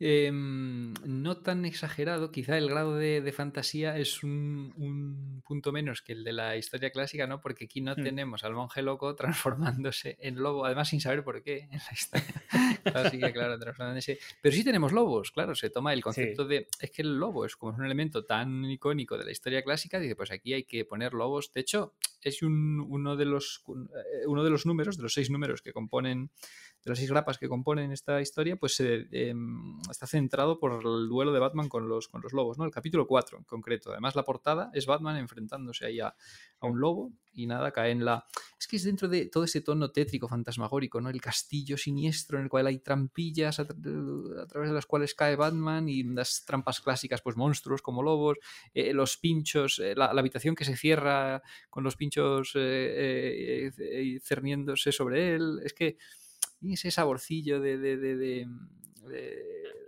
Eh, no tan exagerado, quizá el grado de, de fantasía es un, un punto menos que el de la historia clásica, ¿no? Porque aquí no sí. tenemos al monje loco transformándose en lobo, además sin saber por qué en la historia clásica, claro, transformándose. Pero sí tenemos lobos, claro, se toma el concepto sí. de, es que el lobo es como un elemento tan icónico de la historia clásica, dice, pues aquí hay que poner lobos, de hecho es un, uno de los uno de los números, de los seis números que componen, de las seis grapas que componen esta historia, pues eh, eh, está centrado por el duelo de Batman con los, con los lobos, ¿no? El capítulo cuatro en concreto. Además, la portada es Batman enfrentándose ahí a, a un lobo y nada, cae en la... Es que es dentro de todo ese tono tétrico, fantasmagórico, ¿no? El castillo siniestro en el cual hay trampillas a, tra- a través de las cuales cae Batman, y las trampas clásicas, pues monstruos como lobos, eh, los pinchos, eh, la, la habitación que se cierra con los pinchos eh, eh, eh, cerniéndose sobre él. Es que ese saborcillo de... de, de, de...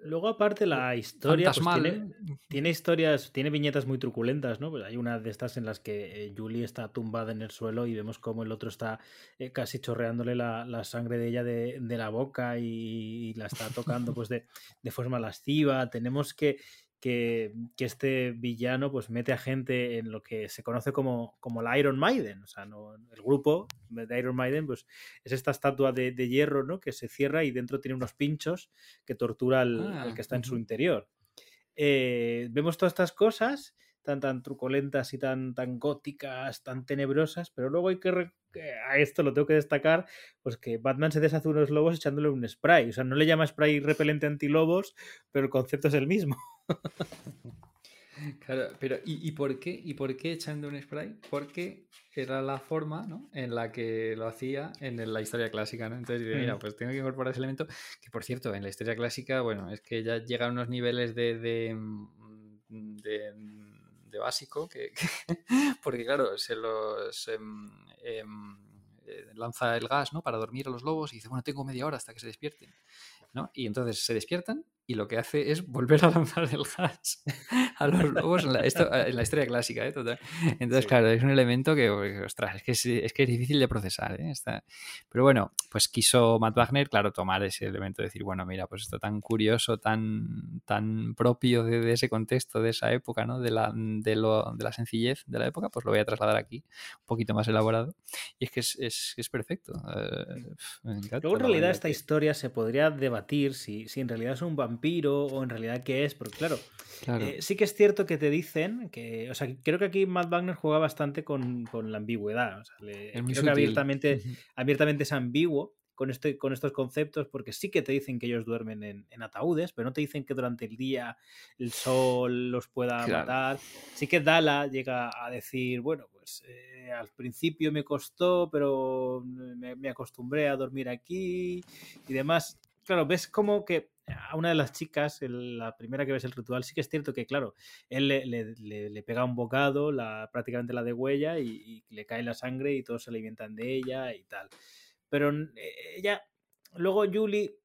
Luego, aparte, la historia pues, tiene, ¿eh? tiene historias, tiene viñetas muy truculentas, ¿no? Pues hay una de estas en las que eh, Julie está tumbada en el suelo y vemos cómo el otro está eh, casi chorreándole la, la sangre de ella de, de la boca y, y la está tocando pues de, de forma lasciva. Tenemos que, que, que este villano pues mete a gente en lo que se conoce como, como la Iron Maiden. O sea, no, el grupo de Iron Maiden pues es esta estatua de, de hierro, ¿no? Que se cierra y dentro tiene unos pinchos que tortura al, ah, al que está en su interior. Eh, vemos todas estas cosas tan, tan truculentas y tan, tan góticas, tan tenebrosas, pero luego hay que... Re- a esto lo tengo que destacar, pues que Batman se deshace unos lobos echándole un spray. O sea, no le llama spray repelente antilobos, pero el concepto es el mismo. Claro, pero ¿y, y por qué? ¿Y por qué echando un spray? Porque era la forma, ¿no?, en la que lo hacía en la historia clásica, ¿no? Entonces, mira, pues tengo que incorporar ese elemento. Que, por cierto, en la historia clásica, bueno, es que ya llegan unos niveles de... de, de, de básico, que, que porque, claro, se los... Em, em, lanza el gas, ¿no?, para dormir a los lobos y dice, bueno, tengo media hora hasta que se despierten, ¿no? Y entonces se despiertan y lo que hace es volver a lanzar el gas a los lobos en la, esto, en la historia clásica, ¿eh? Total. Entonces, sí, claro, es un elemento que, ostras, es que es, es, que es difícil de procesar, ¿eh? Está... Pero bueno, pues quiso Matt Wagner, claro, tomar ese elemento, decir, bueno, mira, pues esto tan curioso, tan, tan propio de, de ese contexto, de esa época, ¿no?, de la, de, lo, de la sencillez de la época, pues lo voy a trasladar aquí, un poquito más elaborado. Y es que es, es, es perfecto. Uh, me encanta. Luego, en realidad, esta historia se podría debatir si, si en realidad es un vampiro o en realidad qué es, porque claro, claro. Eh, sí que es cierto que te dicen que, o sea, creo que aquí Matt Wagner juega bastante con, con la ambigüedad, o sea, le, creo sutil. que abiertamente, abiertamente es ambiguo con, este, con estos conceptos, porque sí que te dicen que ellos duermen en, en ataúdes, pero no te dicen que durante el día el sol los pueda claro. matar. Sí que Dala llega a decir, bueno, pues eh, al principio me costó, pero me, me acostumbré a dormir aquí y demás. Claro, ves como que a una de las chicas, el, la primera que ves el ritual, sí que es cierto que, claro, él le, le, le, le pega un bocado, la, prácticamente la degüella y, y le cae la sangre y todos se alimentan de ella y tal. Pero ella, luego Julie,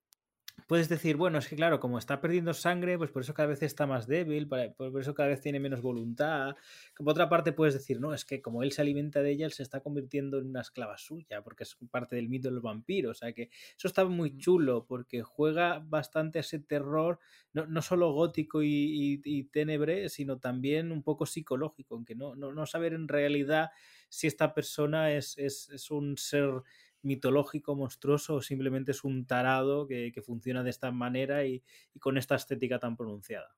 puedes decir, bueno, es que claro, como está perdiendo sangre, pues por eso cada vez está más débil, por eso cada vez tiene menos voluntad. Por otra parte puedes decir, no, es que como él se alimenta de ella, él se está convirtiendo en una esclava suya, porque es parte del mito de los vampiros. O sea que eso está muy chulo, porque juega bastante ese terror, no, no solo gótico y, y, y tenebre, sino también un poco psicológico, aunque no, no, no saber en realidad si esta persona es, es, es un ser... mitológico, monstruoso, o simplemente es un tarado que, que funciona de esta manera y, y con esta estética tan pronunciada.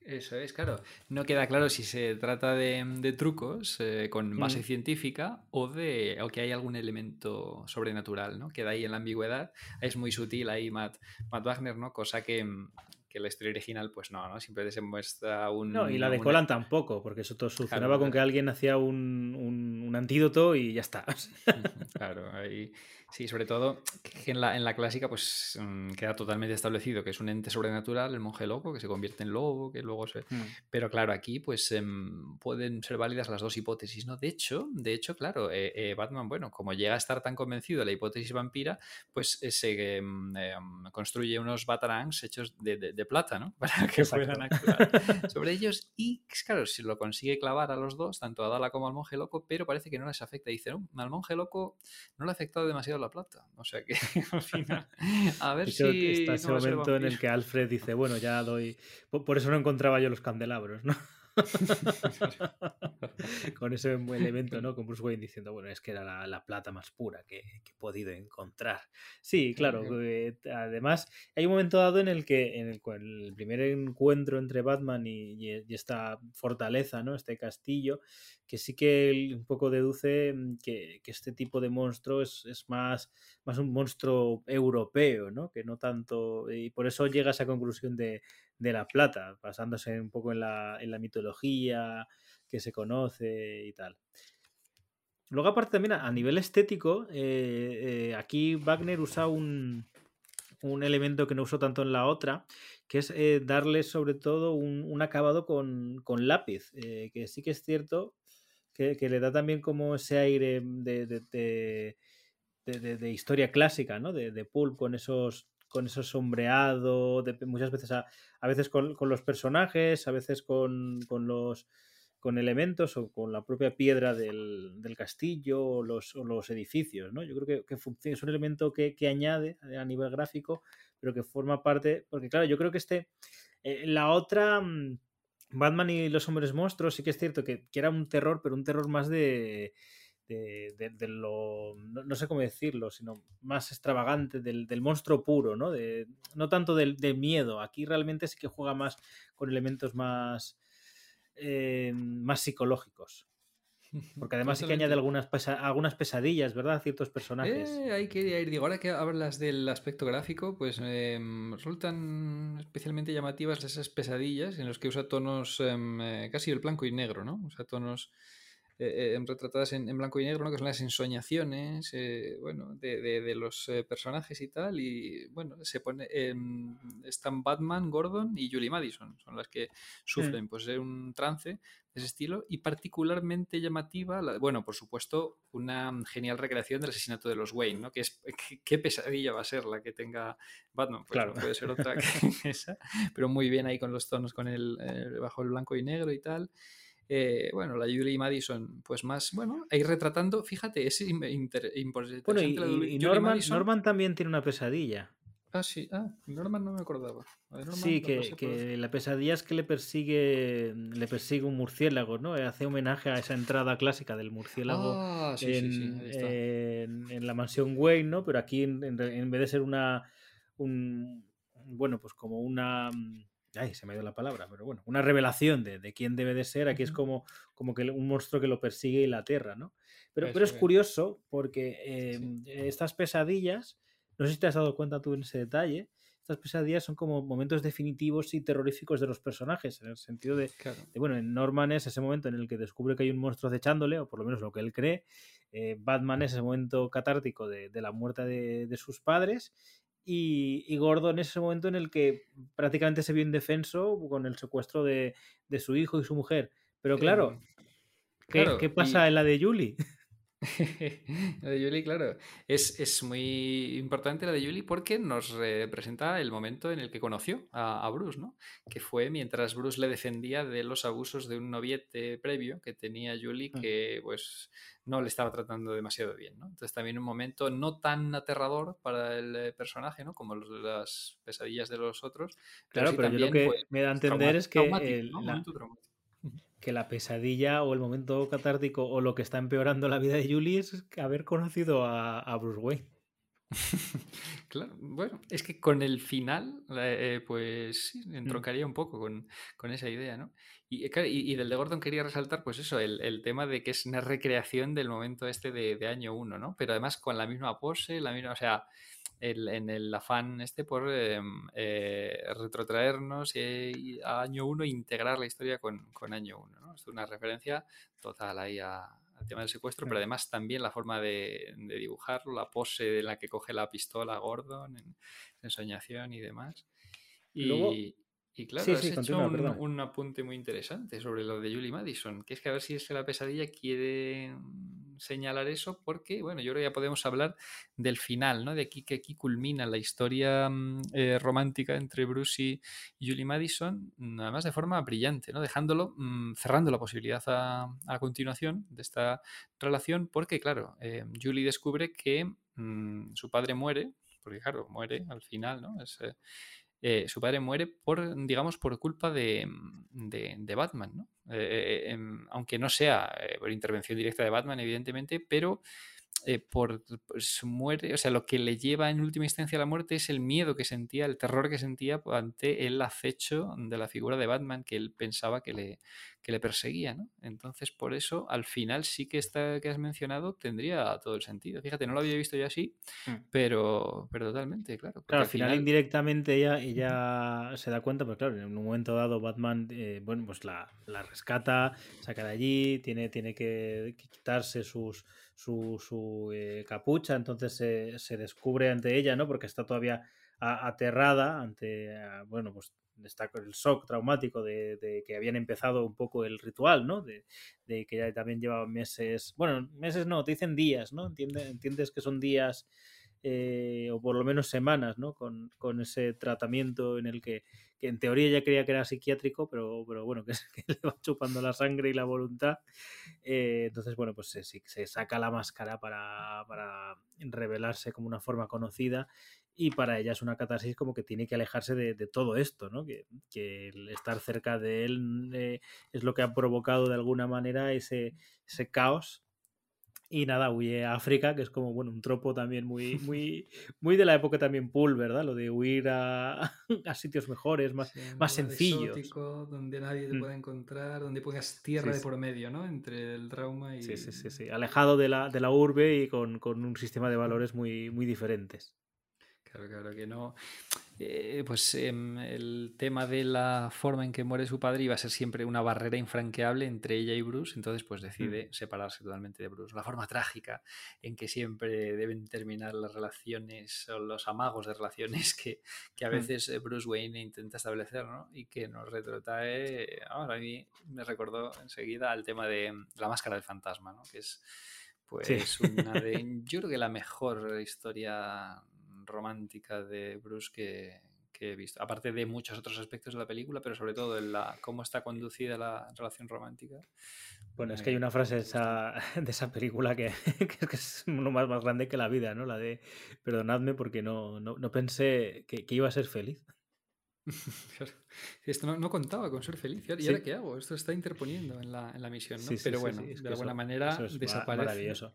Eso es, claro. No queda claro si se trata de, de trucos eh, con base mm. científica o de o que hay algún elemento sobrenatural, ¿no? Queda ahí en la ambigüedad. Es muy sutil ahí Matt, Matt Wagner, ¿no? Cosa que... que la historia original, pues no, ¿no? Siempre se muestra un... No, y la de una... Colan tampoco, porque eso todo funcionaba claro, con claro. que alguien hacía un, un, un antídoto y ya está. Claro, ahí... Sí, sobre todo que en la, en la clásica pues queda totalmente establecido que es un ente sobrenatural, el monje loco, que se convierte en lobo, que luego se... Mm. Pero claro, aquí pues eh, pueden ser válidas las dos hipótesis, ¿no? De hecho, de hecho claro, eh, eh, Batman, bueno, como llega a estar tan convencido de la hipótesis vampira, pues eh, se eh, eh, construye unos batarangs hechos de, de de plata, ¿no? Para que puedan actuar sobre ellos y, claro, si lo consigue clavar a los dos, tanto a Dala como al monje loco, pero parece que no les afecta. Dice, no, al monje loco no le ha afectado demasiado la plata. O sea que, al final, a ver si... Está ese no momento en el que Alfred dice, bueno, ya doy... Por eso no encontraba yo los candelabros, ¿no? Con ese elemento, ¿no? Con Bruce Wayne diciendo, bueno, es que era la, la plata más pura que, que he podido encontrar. Sí, claro. Eh, además, hay un momento dado en el que en el, en el primer encuentro entre Batman y, y, y esta fortaleza, ¿no? Este castillo, que sí que él un poco deduce que, que este tipo de monstruo es, es más, más un monstruo europeo, ¿no? Que no tanto... Y por eso llega a esa conclusión de de la plata, basándose un poco en la, en la mitología que se conoce y tal. Luego, aparte también, a nivel estético, eh, eh, aquí Wagner usa un, un elemento que no usó tanto en la otra, que es eh, darle sobre todo un, un acabado con, con lápiz, eh, que sí que es cierto que, que le da también como ese aire de, de, de, de, de, de historia clásica, ¿no? De, de pulp con esos... con eso sombreado, de, muchas veces a, a veces con, con los personajes, a veces con, con los con elementos o con la propia piedra del, del castillo o los, o los edificios, ¿no? Yo creo que, que es un elemento que, que añade a nivel gráfico, pero que forma parte, porque claro, yo creo que este, eh, la otra, Batman y los hombres monstruos, sí que es cierto que, que era un terror, pero un terror más de... De, de, de lo, no, no sé cómo decirlo, sino más extravagante, del, del monstruo puro, ¿no? De, no tanto del, del miedo. Aquí realmente sí que juega más con elementos más, eh, más psicológicos. Porque además es que añade algunas, pesa algunas pesadillas, ¿verdad? A ciertos personajes. Eh, ahí quería ir. Digo, ahora que hablas del aspecto gráfico, pues eh, resultan especialmente llamativas esas pesadillas en las que usa tonos eh, casi el blanco y negro, ¿no? Usa tonos eh, eh, retratadas en, en blanco y negro, ¿no? Que son las ensoñaciones, eh, bueno, de, de, de los personajes y tal. Y bueno, se pone eh, están Batman, Gordon y Julie Madison. Son las que sufren, sí, pues de un trance de ese estilo, y particularmente llamativa, la, bueno, por supuesto, una genial recreación del asesinato de los Wayne, ¿no? Que es, qué pesadilla va a ser la que tenga Batman, pues claro, no puede ser otra que esa, pero muy bien ahí con los tonos, con el eh, bajo el blanco y negro y tal. Eh, bueno, la Julie Madison, pues más, bueno, ahí retratando, fíjate, es importante. Bueno, y, y, y Norman, Norman también tiene una pesadilla. Ah, sí, ah, Norman no me acordaba. Ver, Norman, sí, que, que la pesadilla es que le persigue le persigue un murciélago, ¿no? Hace homenaje a esa entrada clásica del murciélago ah, sí, en, sí, sí, en, en la mansión Wayne, ¿no? Pero aquí, en, en, en vez de ser una... Un, bueno, pues como una... Ay, se me ha ido la palabra, pero bueno, una revelación de, de quién debe de ser. Aquí es como, como que un monstruo que lo persigue y la aterra, ¿no? Pero, pero es curioso porque eh, sí, sí. estas pesadillas... No sé si te has dado cuenta tú en ese detalle. Estas pesadillas son como momentos definitivos y terroríficos de los personajes, en el sentido de, claro. de bueno, en Norman es ese momento en el que descubre que hay un monstruo acechándole, o por lo menos lo que él cree. Eh, Batman es ese momento catártico de, de la muerte de, de sus padres. Y, y Gordon es ese momento en el que prácticamente se vio indefenso con el secuestro de, de su hijo y su mujer. Pero claro, eh, claro ¿qué, ¿qué pasa y... en la de Julie? La de Julie, claro, es, es muy importante la de Julie porque nos representa el momento en el que conoció a, a Bruce, ¿no? Que fue mientras Bruce le defendía de los abusos de un noviete previo que tenía Julie, que pues no le estaba tratando demasiado bien, ¿no? Entonces también un momento no tan aterrador para el personaje, ¿no? Como los, las pesadillas de los otros. Claro, pero, sí, pero también, yo lo que pues, me da a entender es que el, ¿no? la... que la pesadilla o el momento catártico o lo que está empeorando la vida de Julie es haber conocido a, a Bruce Wayne. Claro, bueno, es que con el final eh, pues sí, entroncaría un poco con, con esa idea, ¿no? Y, claro, y, y del de Gordon quería resaltar pues eso, el, el tema de que es una recreación del momento este de, de año uno, ¿no? Pero además con la misma pose, la misma, o sea... El, en el afán este por eh, eh, retrotraernos eh, a año uno e integrar la historia con, con año uno, ¿no? Es una referencia total ahí a, al tema del secuestro, sí. Pero además también la forma de, de dibujarlo, la pose en la que coge la pistola Gordon, en, en soñación y demás. Y luego... Y claro, sí, has sí, hecho continúa, un, un apunte muy interesante sobre lo de Julie Madison, que es que a ver si es que la pesadilla quiere señalar eso, porque, bueno, yo creo que ya podemos hablar del final, ¿no? De aquí que aquí culmina la historia eh, romántica entre Bruce y Julie Madison, además de forma brillante, ¿no? Dejándolo, mm, cerrando la posibilidad a, a continuación de esta relación, porque, claro, eh, Julie descubre que mm, su padre muere, porque, claro, muere al final, ¿no? Es... Eh, Eh, su padre muere por, digamos, por culpa de, de, de Batman, ¿no? Eh, eh, eh, aunque no sea eh, por intervención directa de Batman, evidentemente, pero eh, por pues, muere, o sea, lo que le lleva en última instancia a la muerte es el miedo que sentía, el terror que sentía ante el acecho de la figura de Batman que él pensaba que le, que le perseguía, ¿no? Entonces, por eso, al final sí que esta que has mencionado tendría todo el sentido. Fíjate, no lo había visto yo así, mm. pero, pero totalmente, claro. Claro, al final, final indirectamente ella, ella se da cuenta, pues claro, en un momento dado Batman, eh, bueno, pues la, la rescata, saca de allí, tiene, tiene que quitarse sus, su, su eh, capucha, entonces se, se descubre ante ella, ¿no? Porque está todavía a, aterrada ante, a, bueno, pues está el shock traumático de, de que habían empezado un poco el ritual, ¿no? De, de que ya también llevaba meses, bueno, meses no, te dicen días, ¿no? Entiende, entiendes que son días eh, o por lo menos semanas, ¿no? Con, con ese tratamiento en el que, que en teoría ya creía que era psiquiátrico, pero, pero bueno, que, que le va chupando la sangre y la voluntad. Eh, entonces, bueno, pues se, se saca la máscara para, para revelarse como una forma conocida. Y para ella es una catarsis como que tiene que alejarse de, de todo esto, ¿no? Que, que el estar cerca de él eh, es lo que ha provocado de alguna manera ese, ese caos Y nada, huye a África, que es como, bueno, un tropo también muy muy muy de la época también Pool, ¿verdad? Lo de huir a, a sitios mejores, más, sí, más sencillos. Exótico, donde nadie te mm. puede encontrar, donde pongas tierra sí, de por medio, ¿no? Entre el trauma y... Sí, sí, sí, sí. Alejado de la, de la urbe y con, con un sistema de valores muy, muy diferentes. Claro, claro que no... Eh, pues eh, el tema de la forma en que muere su padre iba a ser siempre una barrera infranqueable entre ella y Bruce, entonces pues decide mm. separarse totalmente de Bruce. La forma trágica en que siempre deben terminar las relaciones o los amagos de relaciones que, que a veces mm. Bruce Wayne intenta establecer, ¿no? Y que nos retrotrae, ahora a mí me recordó enseguida al tema de La máscara del fantasma, ¿no? Que es pues sí. una de, yo creo que la mejor historia romántica de Bruce que, que he visto, aparte de muchos otros aspectos de la película, pero sobre todo en la cómo está conducida la relación romántica. Bueno, es que hay una frase de esa, de esa película que, que es uno más, más grande que la vida, ¿no? La de perdonadme porque no, no, no pensé que, que iba a ser feliz. Claro. Esto no, no contaba con ser feliz. ¿Y ahora sí. qué hago? Esto está interponiendo en la, en la misión, ¿no? Sí, sí, pero bueno, sí, sí. Es que de alguna eso, manera eso es desaparece. Maravilloso.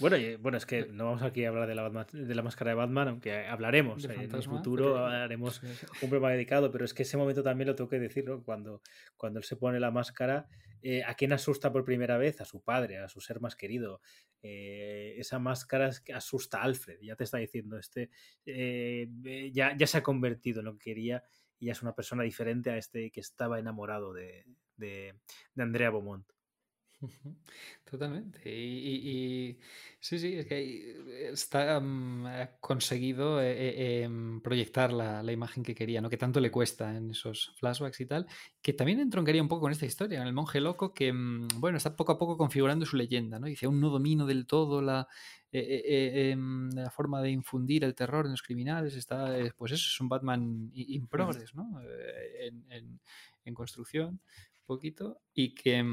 Bueno, y, bueno, es que no vamos aquí a hablar de la, Batman, de la máscara de Batman, aunque hablaremos. Eh, en el futuro pero... haremos un programa dedicado, pero es que ese momento también lo tengo que decir, ¿no? Cuando, cuando él se pone la máscara, eh, ¿a quién asusta por primera vez? A su padre, a su ser más querido. Eh, esa máscara asusta a Alfred, ya te está diciendo, este eh, ya, ya se ha convertido en lo que quería y ya es una persona diferente a este que estaba enamorado de, de, de Andrea Beaumont. Totalmente. Y, y, y sí, sí, es que está um, ha conseguido eh, eh, proyectar la, la imagen que quería, ¿no? Que tanto le cuesta en esos flashbacks y tal, que también entroncaría un poco con esta historia, en el monje loco que, bueno, está poco a poco configurando su leyenda, ¿no? Dice, aún no domino del todo la... Eh, eh, eh, la forma de infundir el terror en los criminales está, eh, pues eso es un Batman in progress, ¿no? Eh, en, en, en construcción un poquito, y que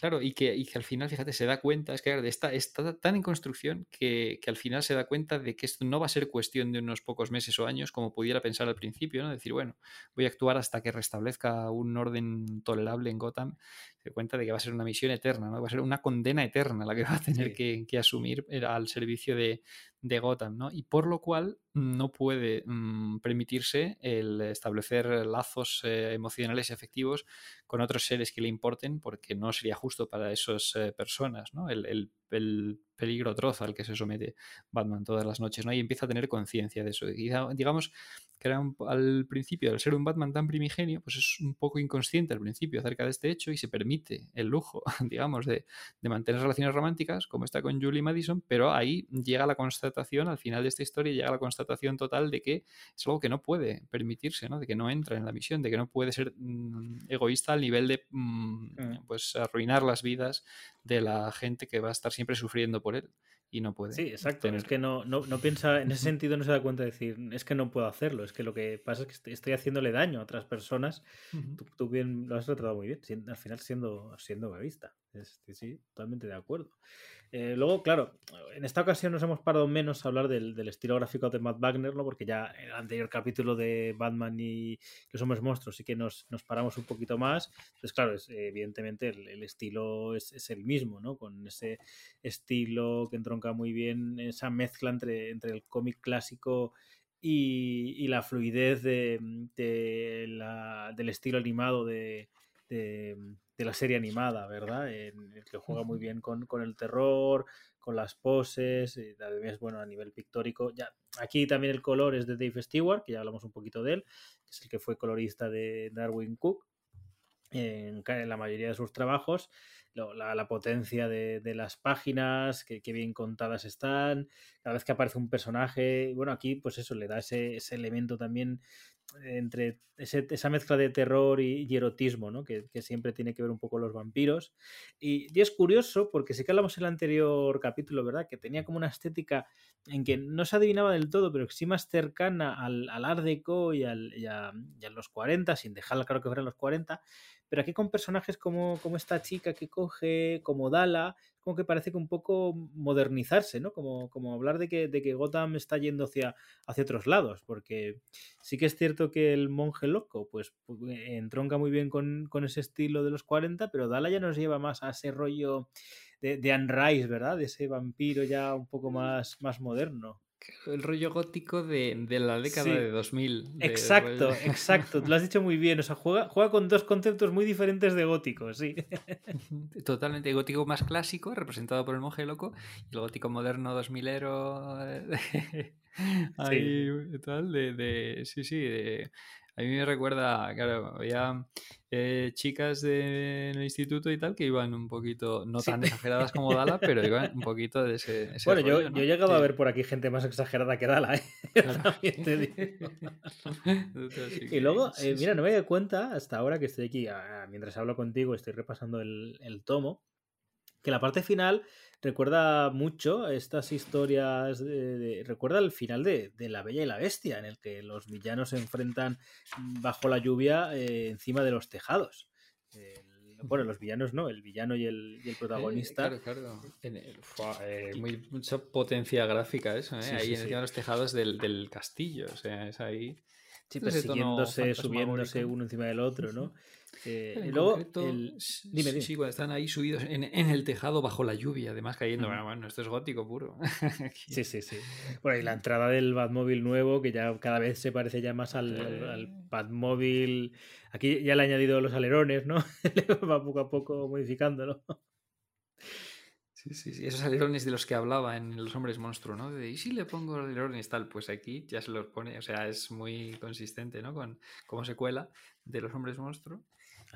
claro, y que, y que al final, fíjate, se da cuenta, es que claro, está, está tan en construcción que, que al final se da cuenta de que esto no va a ser cuestión de unos pocos meses o años como pudiera pensar al principio, ¿no? Decir, bueno, voy a actuar hasta que restablezca un orden tolerable en Gotham. Se da cuenta de que va a ser una misión eterna, ¿no? Va a ser una condena eterna la que va a tener sí. que, que asumir al servicio de, de Gotham, ¿no? Y por lo cual no puede mmm, permitirse el establecer lazos eh, emocionales y afectivos con otros seres que le importen, porque no sería justo para esas eh, personas, ¿no? El, el, el peligro atroz al que se somete Batman todas las noches, ¿no? Y empieza a tener conciencia de eso. Y digamos que era un, al principio, al ser un Batman tan primigenio, pues es un poco inconsciente al principio acerca de este hecho y se permite el lujo, digamos, de, de mantener relaciones románticas, como está con Julie Madison, pero ahí llega la constatación, al final de esta historia, llega la constatación total de que es algo que no puede permitirse, ¿no? De que no entra en la misión, de que no puede ser mmm, egoísta al nivel de mmm, pues arruinar las vidas de la gente que va a estar siempre sufriendo por él y no puede. Sí, exacto. Tener... Es que no, no, no piensa, en ese sentido no se da cuenta de decir, es que no puedo hacerlo, es que lo que pasa es que estoy haciéndole daño a otras personas. Uh-huh. Tú, tú bien lo has tratado muy bien, al final siendo, siendo egoísta. Este, sí, totalmente de acuerdo. Eh, luego, claro, en esta ocasión nos hemos parado menos a hablar del, del estilo gráfico de Matt Wagner, ¿no? Porque ya en el anterior capítulo de Batman y Los hombres monstruos sí que nos, nos paramos un poquito más. Entonces, claro, es, evidentemente el, el estilo es, es el mismo, ¿no? Con ese estilo que entronca muy bien, esa mezcla entre, entre el cómic clásico y, y la fluidez de, de la, del estilo animado de... de de la serie animada, ¿verdad? En el que juega muy bien con, con el terror, con las poses, y además, bueno, a nivel pictórico. Ya, aquí también el color es de Dave Stewart, que ya hablamos un poquito de él, que es el que fue colorista de Darwin Cook en, en la mayoría de sus trabajos. La, la potencia de, de las páginas, que, que bien contadas están, cada vez que aparece un personaje, bueno, aquí pues eso le da ese, ese elemento también entre ese, esa mezcla de terror y, y erotismo, ¿no? Que, que siempre tiene que ver un poco los vampiros. Y, y es curioso porque sí que hablamos en el anterior capítulo, ¿verdad? Que tenía como una estética en que no se adivinaba del todo, pero que sí más cercana al, al Art Deco y, al, y, a, y a los cuarenta, sin dejarla claro que fueran los cuarenta, Pero aquí con personajes como, como esta chica que coge, como Dala, como que parece que un poco modernizarse, ¿no? Como, como hablar de que, de que Gotham está yendo hacia, hacia otros lados, porque sí que es cierto que el monje loco pues entronca muy bien con, con ese estilo de los cuarenta, pero Dala ya nos lleva más a ese rollo de, de Anne Rice, ¿verdad? De ese vampiro ya un poco más, más moderno. El rollo gótico de, de la década, sí, de dos mil. De, exacto, de... exacto. Lo has dicho muy bien. O sea, juega, juega con dos conceptos muy diferentes de gótico, sí. Totalmente. El gótico más clásico, representado por el monje loco, y el gótico moderno dos milero. Ahí, sí. Tal, de, de, sí, sí. De... A mí me recuerda, claro, había eh, chicas de, en el instituto y tal que iban un poquito, no tan sí. exageradas como Dala, pero iban un poquito de ese... ese bueno, rollo, yo, ¿no? yo he llegado sí. a ver por aquí gente más exagerada que Dala, ¿eh? Claro. Te digo. Y luego, eh, mira, no me he dado cuenta hasta ahora que estoy aquí, ah, mientras hablo contigo, estoy repasando el, el tomo, que la parte final recuerda mucho estas historias, de, de, recuerda el final de, de La Bella y la Bestia, en el que los villanos se enfrentan bajo la lluvia eh, encima de los tejados. Eh, bueno, los villanos no, el villano y el, y el protagonista. Eh, claro, claro. En el, fue, eh, muy, mucha potencia gráfica eso, ¿eh? Sí, ahí sí, encima de sí. los tejados del, del castillo, o sea, es ahí... Sí, persiguiéndose, subiéndose amor, uno encima del otro, ¿no? Eh, y luego, concreto, el... dime, dime. Sí, cuando están ahí subidos en, en el tejado bajo la lluvia, además cayendo. Uh-huh. Bueno, bueno, esto es gótico puro. Sí, sí, sí. Bueno, y la entrada del Batmóvil nuevo, que ya cada vez se parece ya más al, eh... al Batmóvil. Aquí ya le ha añadido los alerones, ¿no? Va poco a poco modificándolo. Sí, sí, sí, esos alerones de los que hablaba en Los Hombres Monstruo, ¿no? De, y si le pongo alerones tal, pues aquí ya se los pone, o sea, es muy consistente, ¿no? Con cómo se cuela de Los Hombres Monstruo.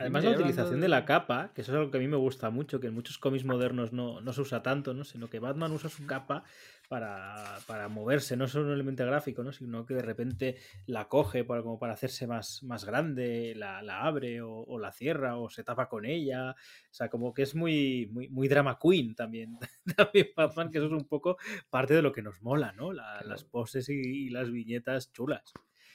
Además, la utilización de... de la capa, que eso es algo que a mí me gusta mucho, que en muchos cómics modernos no, no se usa tanto, ¿no? Sino que Batman usa su capa para, para moverse, no solo un elemento gráfico, ¿no? Sino que de repente la coge para, como para hacerse más, más grande, la, la abre o, o la cierra o se tapa con ella. O sea, como que es muy, muy, muy drama queen también. También Batman, que eso es un poco parte de lo que nos mola, ¿no? La, claro. Las poses y, y las viñetas chulas.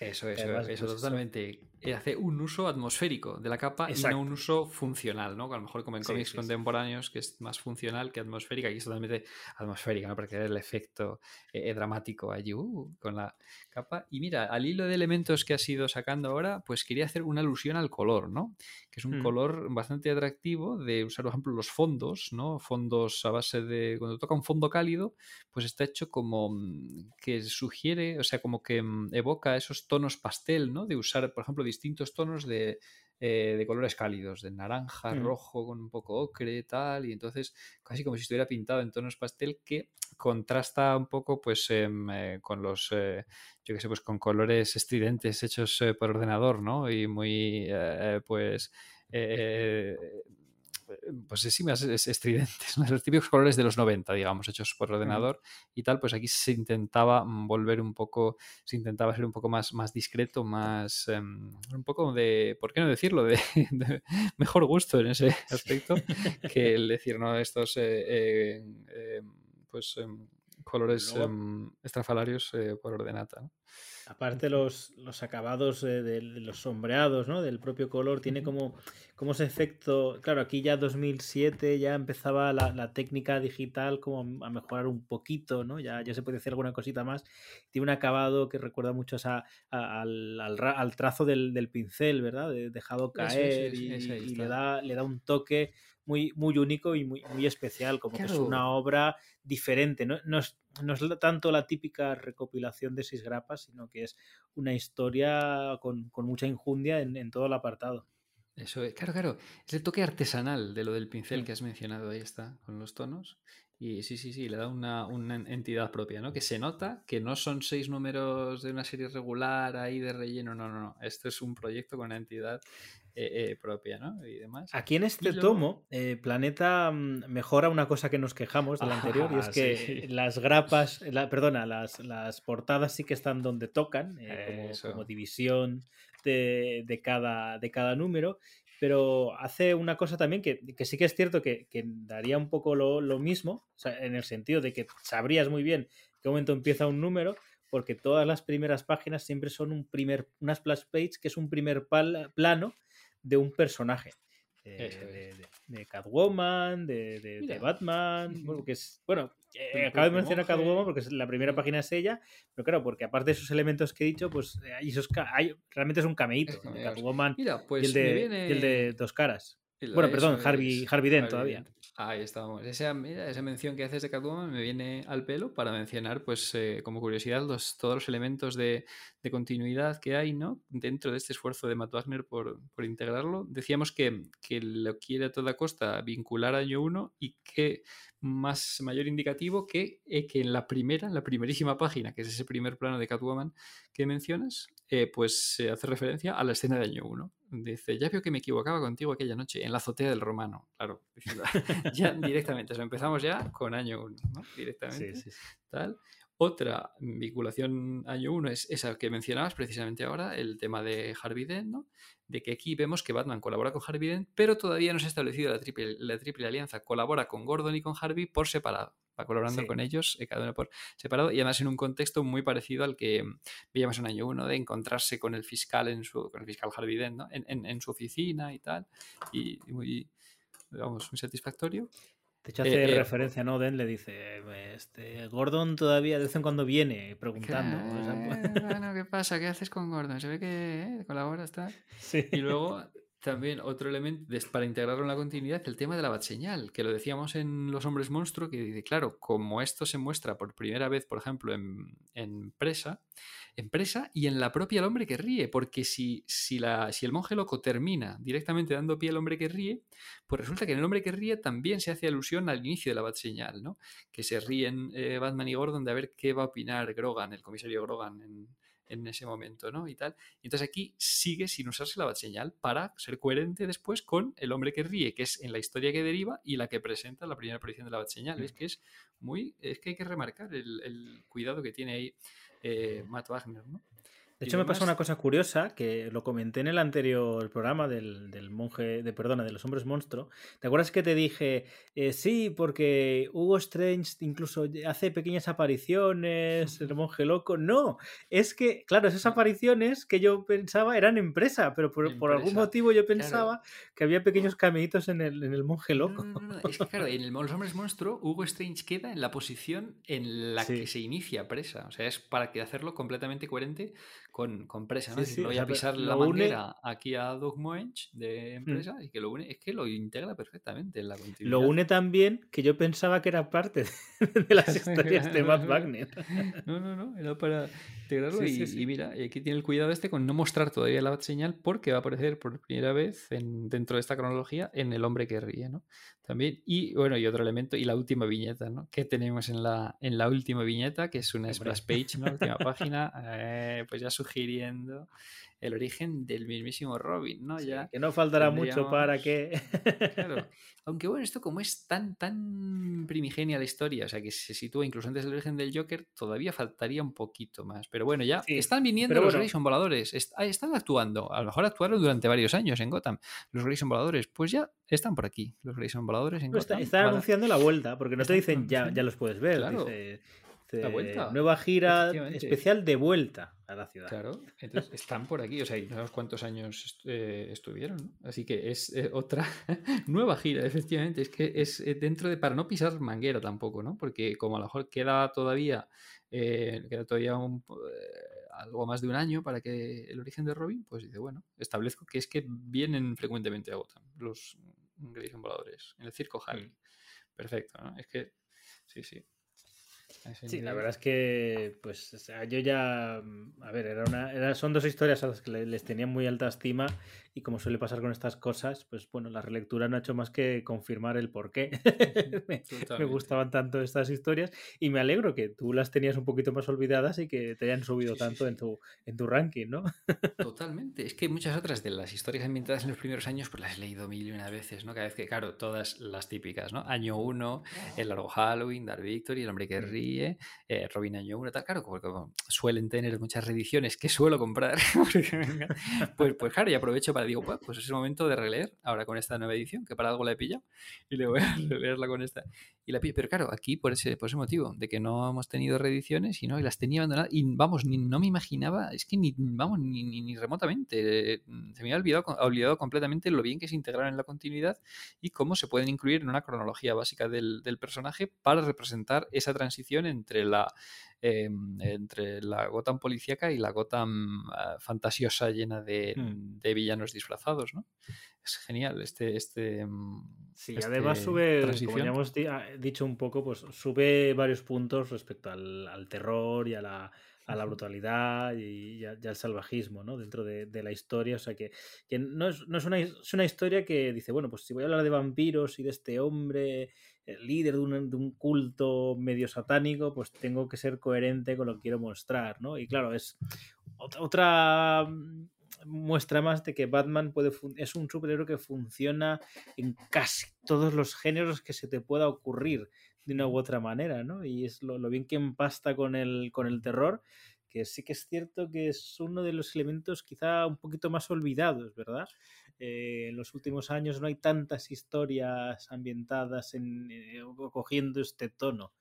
Eso, eso, además, eso pues, totalmente. Eso. Hace un uso atmosférico de la capa. Exacto. Y no un uso funcional, ¿no? A lo mejor como en sí, cómics sí, contemporáneos, sí. que es más funcional que atmosférica, aquí es totalmente atmosférica, ¿no? Para crear el efecto eh, dramático allí uh, con la capa. Y mira, al hilo de elementos que has ido sacando ahora, pues quería hacer una alusión al color, ¿no? Que es un mm. color bastante atractivo de usar, por ejemplo, los fondos, ¿no? Fondos a base de... Cuando toca un fondo cálido, pues está hecho como que sugiere, o sea, como que evoca esos tonos pastel, ¿no? De usar, por ejemplo, distintos tonos de, eh, de colores cálidos, de naranja, mm. rojo, con un poco ocre, tal, y entonces casi como si estuviera pintado en tonos pastel que contrasta un poco, pues, eh, con los, eh, yo qué sé, pues con colores estridentes hechos eh, por ordenador, ¿no? Y muy, eh, pues... Eh, pues sí, más estridentes, ¿no? Los típicos colores de los noventa, digamos, hechos por ordenador uh-huh. y tal, pues aquí se intentaba volver un poco, se intentaba ser un poco más, más discreto, más um, un poco de, ¿por qué no decirlo? De, de mejor gusto en ese aspecto que el decir, ¿no? Estos eh, eh, eh, pues eh, colores no. eh, estrafalarios eh, por ordenata, ¿no? Aparte los, los acabados eh, de, de los sombreados, ¿no? Del propio color, tiene como, como ese efecto... Claro, aquí ya dos mil siete ya empezaba la, la técnica digital como a mejorar un poquito, ¿no? Ya, ya se puede hacer alguna cosita más. Tiene un acabado que recuerda mucho a, a, al, al, al trazo del, del pincel, ¿verdad? De, dejado caer sí, sí, sí, y, y le da, le da un toque muy, muy único y muy, muy especial, como claro. que es una obra diferente, ¿no? No es, no es tanto la típica recopilación de seis grapas, sino que es una historia con, con mucha injundia en, en todo el apartado. Eso es, claro, claro. Es el toque artesanal de lo del pincel sí. que has mencionado, ahí está, con los tonos. Y sí, sí, sí, le da una, una entidad propia, ¿no? Que se nota que no son seis números de una serie regular ahí de relleno, no, no, no. Esto es un proyecto con una entidad eh, eh, propia, ¿no? Y demás. Aquí en este luego... tomo, eh, Planeta mejora una cosa que nos quejamos del ah, anterior, y es que sí. las grapas, la, perdona, las, las portadas sí que están donde tocan, eh, como, como división de, de, cada, de cada número. Pero hace una cosa también que, que sí que es cierto que, que daría un poco lo, lo mismo, o sea, en el sentido de que sabrías muy bien en qué momento empieza un número, porque todas las primeras páginas siempre son un primer, una splash page que es un primer pal, plano de un personaje. Eh, es. de, de, de Catwoman, de, de, de Batman, bueno, que es, bueno eh, acabo de mencionar a Catwoman porque es la primera página es ella, pero claro, porque aparte de esos elementos que he dicho, pues hay esos, hay, realmente es un cameíto, ¿no? Catwoman, mira, pues y, el de, viene... y el de Dos Caras. Bueno, perdón, es, Harvey, Harvey Dent todavía. Ahí estábamos. Esa, mira, esa mención que haces de Catwoman me viene al pelo para mencionar, pues, eh, como curiosidad, los, todos los elementos de, de continuidad que hay, ¿no? Dentro de este esfuerzo de Matt Wagner por, por integrarlo. Decíamos que, que lo quiere a toda costa vincular a Año uno y que más mayor indicativo que, eh, que en la primera, en la primerísima página, que es ese primer plano de Catwoman que mencionas, eh, pues eh, hace referencia a la escena de Año uno. Dice, ya veo que me equivocaba contigo aquella noche en la azotea del Romano. Claro, ya directamente, o sea, empezamos ya con Año uno, ¿no? Directamente. Sí, sí, sí. Tal. Otra vinculación Año uno es esa que mencionabas precisamente ahora, el tema de Harvey Dent, ¿no? De que aquí vemos que Batman colabora con Harvey Dent, pero todavía no se ha establecido la triple, la triple alianza. Colabora con Gordon y con Harvey por separado. Va colaborando sí. con ellos, cada uno por separado, y además en un contexto muy parecido al que veíamos en Año uno, de encontrarse con el fiscal en su, con el fiscal Harvey Dent, ¿no? en, en, en su oficina y tal, y, y muy, digamos, muy satisfactorio. De hecho hace eh, referencia, ¿no? Den le dice, este, Gordon todavía de vez en cuando viene preguntando. Que, o sea, bueno, ¿qué pasa? ¿Qué haces con Gordon? Se ve que eh, colabora, está. Sí. Y luego también otro elemento de, para integrarlo en la continuidad, el tema de la Batseñal, que lo decíamos en Los hombres monstruo, que dice, claro, como esto se muestra por primera vez, por ejemplo, en, en Presa, Empresa y en la propia El hombre que ríe, porque si, si, la, si el monje loco termina directamente dando pie al hombre que ríe, pues resulta que en el hombre que ríe también se hace alusión al inicio de la Batseñal, ¿no? Que se ríen eh, Batman y Gordon de a ver qué va a opinar Grogan, el comisario Grogan en, en ese momento, ¿no? Y tal. Entonces aquí sigue sin usarse la Batseñal para ser coherente después con el hombre que ríe, que es en la historia que deriva y la que presenta la primera aparición de la Batseñal. Mm. Es que es muy, es que hay que remarcar el, el cuidado que tiene ahí Eh, Matt Wagner, ¿no? De hecho, y me además... pasa una cosa curiosa que lo comenté en el anterior programa del, del monje, de perdona, de los hombres monstruo. ¿Te acuerdas que te dije eh, sí, porque Hugo Strange incluso hace pequeñas apariciones, el monje loco? No, es que, claro, esas apariciones que yo pensaba eran Empresa, pero por, Empresa. por algún motivo yo pensaba claro. que había pequeños cameitos en el, en el monje loco. No, no, no. Es que, claro, en el, los hombres monstruo, Hugo Strange queda en la posición en la sí. que se inicia Presa. O sea, es para que hacerlo completamente coherente Con, con Presa, ¿no? Sí, sí, voy a pisar la manguera une... aquí a Doug Moench de Empresa mm. y que lo une, es que lo integra perfectamente en la continuidad. Lo une también que yo pensaba que era parte de, de las historias de Matt Wagner. No, no, no, era para integrarlo sí, y, sí, sí. y mira, aquí tiene el cuidado este con no mostrar todavía la Batseñal porque va a aparecer por primera vez en, dentro de esta cronología en El hombre que ríe, ¿no? También, y bueno, y otro elemento, y la última viñeta, ¿no? Que tenemos en la, en la última viñeta, que es una splash page, ¿no? La última página, eh, pues ya sugiriendo el origen del mismísimo Robin, ¿no? Sí, ya que no faltará tendríamos... mucho para que... Claro. Aunque bueno, esto como es tan, tan primigenia la historia, o sea, que se sitúa incluso antes del origen del Joker, todavía faltaría un poquito más. Pero bueno, ya sí, están viniendo los bueno. Grayson Voladores, Est- están actuando, a lo mejor actuaron durante varios años en Gotham, los Grayson Voladores, pues ya están por aquí, los Grayson Voladores en no, Gotham. Están está para... anunciando la vuelta, porque no te dicen ya, ya los puedes ver, claro. Dice... La vuelta. Nueva gira especial de vuelta a la ciudad. Claro, entonces están por aquí, o sea, no sabemos cuántos años est- eh, estuvieron, ¿no? Así que es eh, otra nueva gira, efectivamente. Es que es eh, dentro de, para no pisar manguera tampoco, ¿no? Porque como a lo mejor queda todavía, eh, queda todavía un, eh, algo más de un año para que el origen de Robin, pues dice, bueno, establezco que es que vienen frecuentemente a Gotham los Grayson Voladores en el circo Harry. Sí. Perfecto, ¿no? Es que, sí, sí. Sí, la verdad es que pues o sea, yo ya a ver, era una era, son dos historias a las que les tenía muy alta estima y como suele pasar con estas cosas, pues bueno, la relectura no ha hecho más que confirmar el porqué. me, me gustaban tanto estas historias y me alegro que tú las tenías un poquito más olvidadas y que te hayan subido sí, tanto sí, sí. en tu en tu ranking, ¿no? Totalmente. Es que muchas otras de las historias ambientadas en los primeros años pues las he leído mil y una veces, ¿no? Cada vez que, claro, todas las típicas, ¿no? Año uno, El largo Halloween, Dark Victory, El hombre que ríe, Eh, Robin Año uno, tal, claro, porque suelen tener muchas reediciones que suelo comprar, porque, pues, pues claro, y aprovecho para ahora digo, pues, pues es el momento de releer ahora con esta nueva edición, que para algo la he pillado, y le voy a releerla con esta. Y la pillo. Pero claro, aquí por ese, por ese motivo, de que no hemos tenido reediciones y no, y las tenía abandonadas, y vamos, ni, no me imaginaba, es que ni, vamos, ni, ni, ni remotamente, se me había olvidado, olvidado completamente lo bien que se integraron en la continuidad y cómo se pueden incluir en una cronología básica del, del personaje para representar esa transición entre la... Eh, entre la Gotham policíaca y la Gotham uh, fantasiosa llena de, mm. de villanos disfrazados, ¿no? Es genial este... este sí, este además sube, transición. Como ya hemos di- dicho un poco, pues sube varios puntos respecto al, al terror y a la, a la brutalidad y, y, a, y al salvajismo, ¿no? Dentro de, de la historia, o sea que, que no, es, no es, una, es una historia que dice, bueno, pues si voy a hablar de vampiros y de este hombre... el líder de un, de un culto medio satánico, pues tengo que ser coherente con lo que quiero mostrar, ¿no? Y claro, es otra muestra más de que Batman puede fun- es un superhéroe que funciona en casi todos los géneros que se te pueda ocurrir de una u otra manera, ¿no? Y es lo, lo bien que empasta con el, con el terror, que sí que es cierto que es uno de los elementos quizá un poquito más olvidados, ¿verdad? Eh, en los últimos años no hay tantas historias ambientadas en, eh, cogiendo este tono.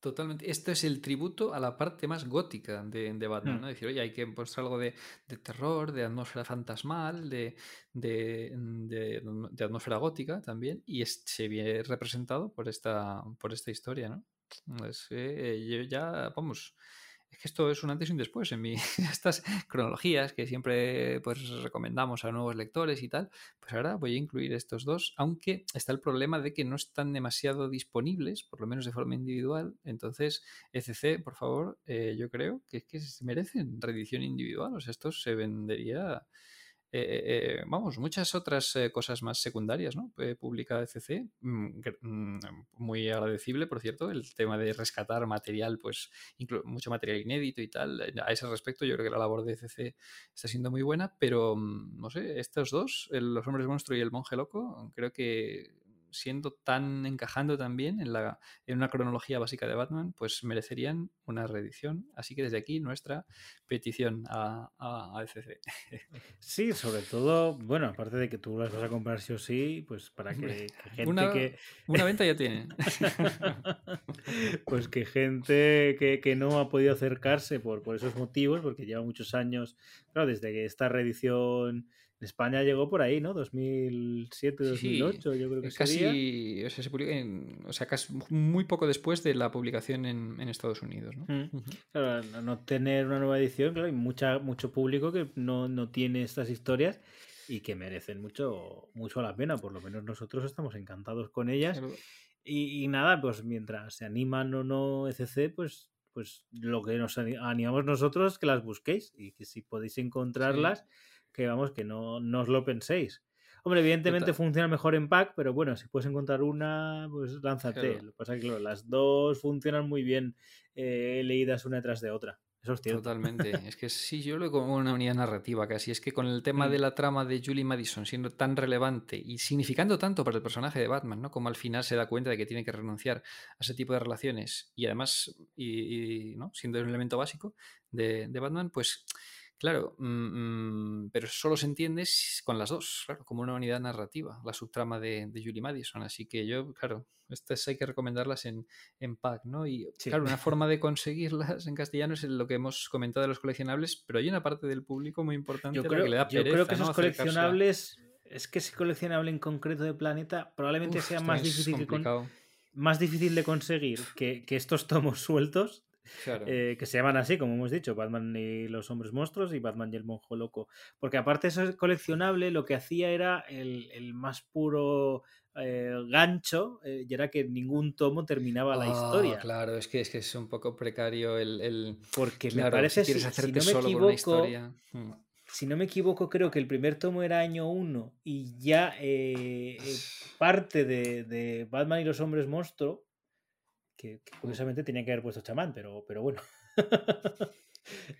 Totalmente. Esto es el tributo a la parte más gótica de, de Batman, ¿no? Decir, oye, hay que mostrar algo de, de terror, de atmósfera fantasmal, de, de, de, de atmósfera gótica también, y es, se ve representado por esta, por esta historia, ¿no? Pues, eh, yo ya, vamos... Es que esto es un antes y un después en mi, estas cronologías que siempre pues, recomendamos a nuevos lectores y tal, pues ahora voy a incluir estos dos, aunque está el problema de que no están demasiado disponibles, por lo menos de forma individual. Entonces, E C C, por favor, eh, yo creo que es que merecen reedición individual, o sea, esto se vendería... Eh, eh, vamos, muchas otras eh, cosas más secundarias, ¿no? Eh, publica E C C, mm, mm, muy agradecible, por cierto, el tema de rescatar material, pues inclu- mucho material inédito y tal. A ese respecto yo creo que la labor de E C C está siendo muy buena, pero no sé, estos dos, el, Los Hombres Monstruo y El Monje Loco, creo que siendo tan, encajando tan bien en, la, en una cronología básica de Batman, pues merecerían una reedición. Así que desde aquí nuestra petición a, a, a E C C. Sí, sobre todo, bueno, aparte de que tú las vas a comprar sí o sí, pues para que, que gente una, que... Una venta ya tiene. Pues que gente que, que no ha podido acercarse por, por esos motivos, porque lleva muchos años, claro, desde que esta reedición... España llegó por ahí, ¿no? dos mil siete, dos mil ocho, sí, yo creo que casi, sería. O sea, se publica en, o sea, casi muy poco después de la publicación en, en Estados Unidos, ¿no? Mm. Claro, no tener una nueva edición, claro, hay mucha, mucho público que no, no tiene estas historias y que merecen mucho, mucho la pena, por lo menos nosotros estamos encantados con ellas. Claro. Y, y nada, pues mientras se animan o no E C C, pues, pues lo que nos animamos nosotros es que las busquéis y que si podéis encontrarlas... Sí. Que vamos, que no, no os lo penséis. Hombre, evidentemente Total. Funciona mejor en pack, pero bueno, si puedes encontrar una, pues lánzate. Claro. Lo que pasa es que las dos funcionan muy bien eh, leídas una tras de otra. Eso es cierto. Totalmente. Es que sí, yo lo veo como una unidad narrativa casi. Es que con el tema de la trama de Julie Madison siendo tan relevante y significando tanto para el personaje de Batman, ¿no? Como al final se da cuenta de que tiene que renunciar a ese tipo de relaciones y además, y, y, ¿no? Siendo un elemento básico de, de Batman, pues... Claro, mmm, pero solo se entiende con las dos, claro, como una unidad narrativa, la subtrama de, de Julie Madison. Así que yo, claro, estas hay que recomendarlas en, en pack, ¿no? Y sí. Claro, una forma de conseguirlas en castellano es lo que hemos comentado de los coleccionables, pero hay una parte del público muy importante yo creo, que le da pereza. Yo creo que esos ¿no? coleccionables, a... es que ese coleccionable en concreto de Planeta probablemente Uf, sea más difícil, que con, más difícil de conseguir que, que estos tomos sueltos. Claro. Eh, que se llaman así, como hemos dicho, Batman y los hombres monstruos y Batman y el monje loco, porque aparte ese coleccionable lo que hacía era el, el más puro eh, gancho eh, y era que ningún tomo terminaba oh, la historia. Claro, es que, es que es un poco precario el... el... Porque claro, me parece, si, si, si no me equivoco, hmm. si no me equivoco creo que el primer tomo era año uno y ya eh, eh, parte de, de Batman y los hombres monstruos Que, que curiosamente tenía que haber puesto chamán, pero, pero bueno.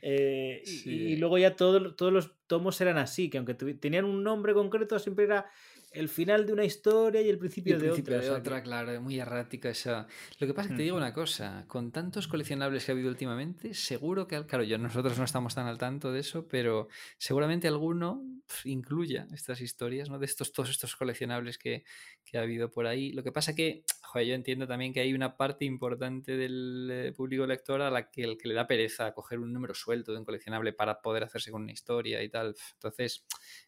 eh, sí. y, y luego ya todo, todos los tomos eran así, que aunque tenían un nombre concreto, siempre era el final de una historia y el principio, y el de, principio otra, de otra. otra, claro, muy errática esa. Lo que pasa es que mm. te digo una cosa, con tantos coleccionables que ha habido últimamente, seguro que, claro, yo, nosotros no estamos tan al tanto de eso, pero seguramente alguno pff, incluya estas historias, ¿no? De estos, todos estos coleccionables que, que ha habido por ahí. Lo que pasa que, joder, yo entiendo también que hay una parte importante del eh, público lector a la que, el que le da pereza a coger un número suelto de un coleccionable para poder hacerse con una historia y tal. Entonces,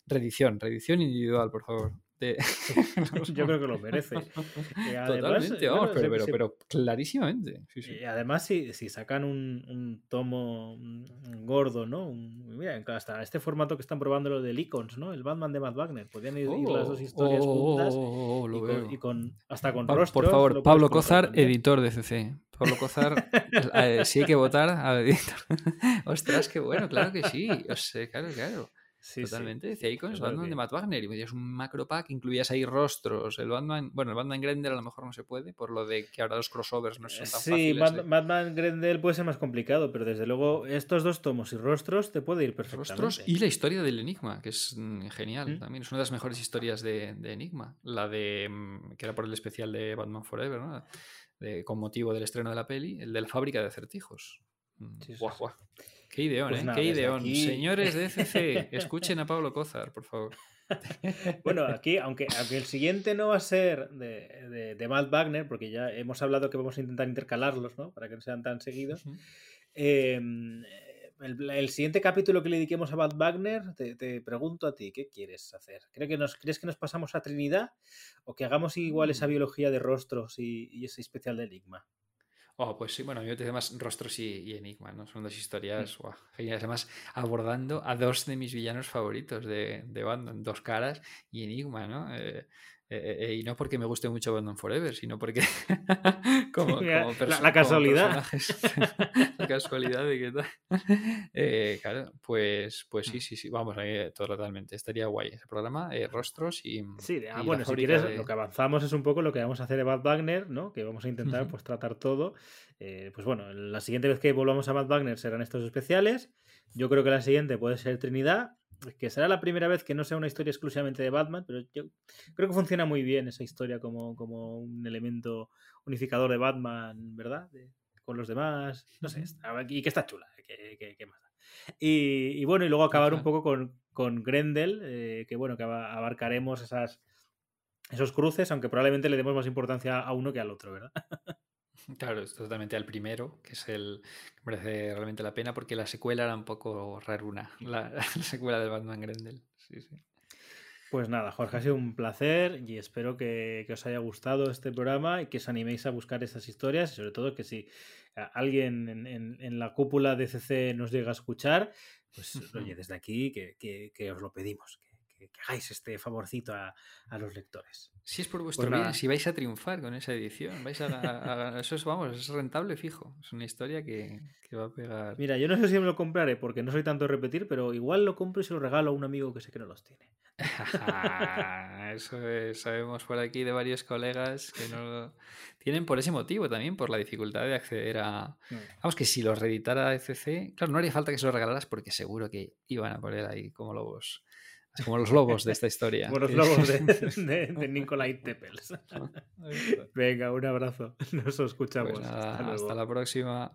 reedición, reedición individual, por favor. De... yo creo que lo merece. Además, totalmente, vamos, bueno, pero, sí, pero, sí. pero clarísimamente. Sí, sí. Y además, si, si sacan un, un tomo gordo, ¿no? Un, mira, hasta este formato que están probando, lo del Icons, ¿no? El Batman de Matt Wagner. Podrían ir, oh, ir las dos historias oh, juntas. Oh, oh, lo y, veo. Con, y con hasta con pa rostros. Por favor, Pablo Cozar, también. Editor de E C C. Pablo Cozar, eh, sí hay que votar al editor. Ostras, qué bueno, claro que sí. O sea, claro, claro. Sí, totalmente, decía sí. Icons, Batman que... de Matt Wagner, y metías un macro pack, incluías ahí rostros, el Batman, bueno, el Batman Grendel a lo mejor no se puede, por lo de que ahora los crossovers no son tan sí, fáciles. Sí, Bat de... Batman Grendel puede ser más complicado, pero desde luego estos dos tomos y rostros te puede ir perfectamente. Rostros y la historia del Enigma, que es genial, ¿Mm? También es una de las mejores historias de, de Enigma, la de que era por el especial de Batman Forever, ¿no? De, con motivo del estreno de la peli, el de la fábrica de acertijos. Sí, guau, sí. guau. Qué ideón, pues ¿eh? Nada, qué ideón. Aquí... Señores de E C C, escuchen a Pablo Cozar, por favor. Bueno, aquí, aunque, aunque el siguiente no va a ser de, de, de Matt Wagner, porque ya hemos hablado que vamos a intentar intercalarlos, ¿no? Para que no sean tan seguidos. Uh-huh. eh, el, el siguiente capítulo que le dediquemos a Matt Wagner, te, te pregunto a ti, ¿qué quieres hacer? ¿Crees que nos, crees que nos pasamos a Trinidad o que hagamos igual esa biología de rostros y, y ese especial de Enigma? Oh, pues sí, bueno, yo te digo más rostros y, y Enigma, ¿no? Son dos historias wow, geniales. Además, abordando a dos de mis villanos favoritos de, de Batman, Dos Caras y Enigma, ¿no? Eh, eh, eh, y no porque me guste mucho Batman Forever, sino porque... como, como la, la casualidad. Como la casualidad de que tal. Eh, claro, pues, pues sí, sí, sí. Vamos, ahí totalmente. Estaría guay ese programa, eh, rostros y... Sí, ah, y bueno, si quieres, de... lo que avanzamos es un poco lo que vamos a hacer de Matt Wagner, ¿no? Que vamos a intentar, uh-huh. pues, tratar todo. Eh, pues bueno, la siguiente vez que volvamos a Matt Wagner serán estos especiales. Yo creo que la siguiente puede ser Trinidad, que será la primera vez que no sea una historia exclusivamente de Batman, pero yo creo que funciona muy bien esa historia como, como un elemento unificador de Batman, ¿verdad? De, con los demás, no sé, está, y que está chula, que, que, que más da. Y, y bueno, y luego acabar un poco con, con Grendel, eh, que bueno, que abarcaremos esas, esos cruces, aunque probablemente le demos más importancia a uno que al otro, ¿verdad? Claro, es totalmente al primero, que es el que merece realmente la pena, porque la secuela era un poco raruna, la, la secuela de Batman Grendel. Sí, sí. Pues nada, Jorge, ha sido un placer y espero que, que os haya gustado este programa y que os animéis a buscar estas historias, y sobre todo que si alguien en, en, en la cúpula de C C nos llega a escuchar, pues uh-huh. oye, desde aquí que, que, que os lo pedimos, que, que hagáis este favorcito a, a los lectores. Si es por vuestro pues bien, si vais a triunfar con esa edición, vais a, a, a eso es, vamos, es rentable fijo, es una historia que, que va a pegar. Mira, yo no sé si me lo compraré porque no soy tanto de repetir, pero igual lo compro y se lo regalo a un amigo que sé que no los tiene. Eso es, sabemos por aquí de varios colegas que no lo tienen por ese motivo también, por la dificultad de acceder a... Vamos, que si los reeditara E C C, claro, no haría falta que se los regalaras porque seguro que iban a poner ahí como lobos. Como los lobos de esta historia. Como los lobos de, de, de Nikolai Teppels. Venga, un abrazo. Nos escuchamos. Pues nada, hasta, hasta la próxima.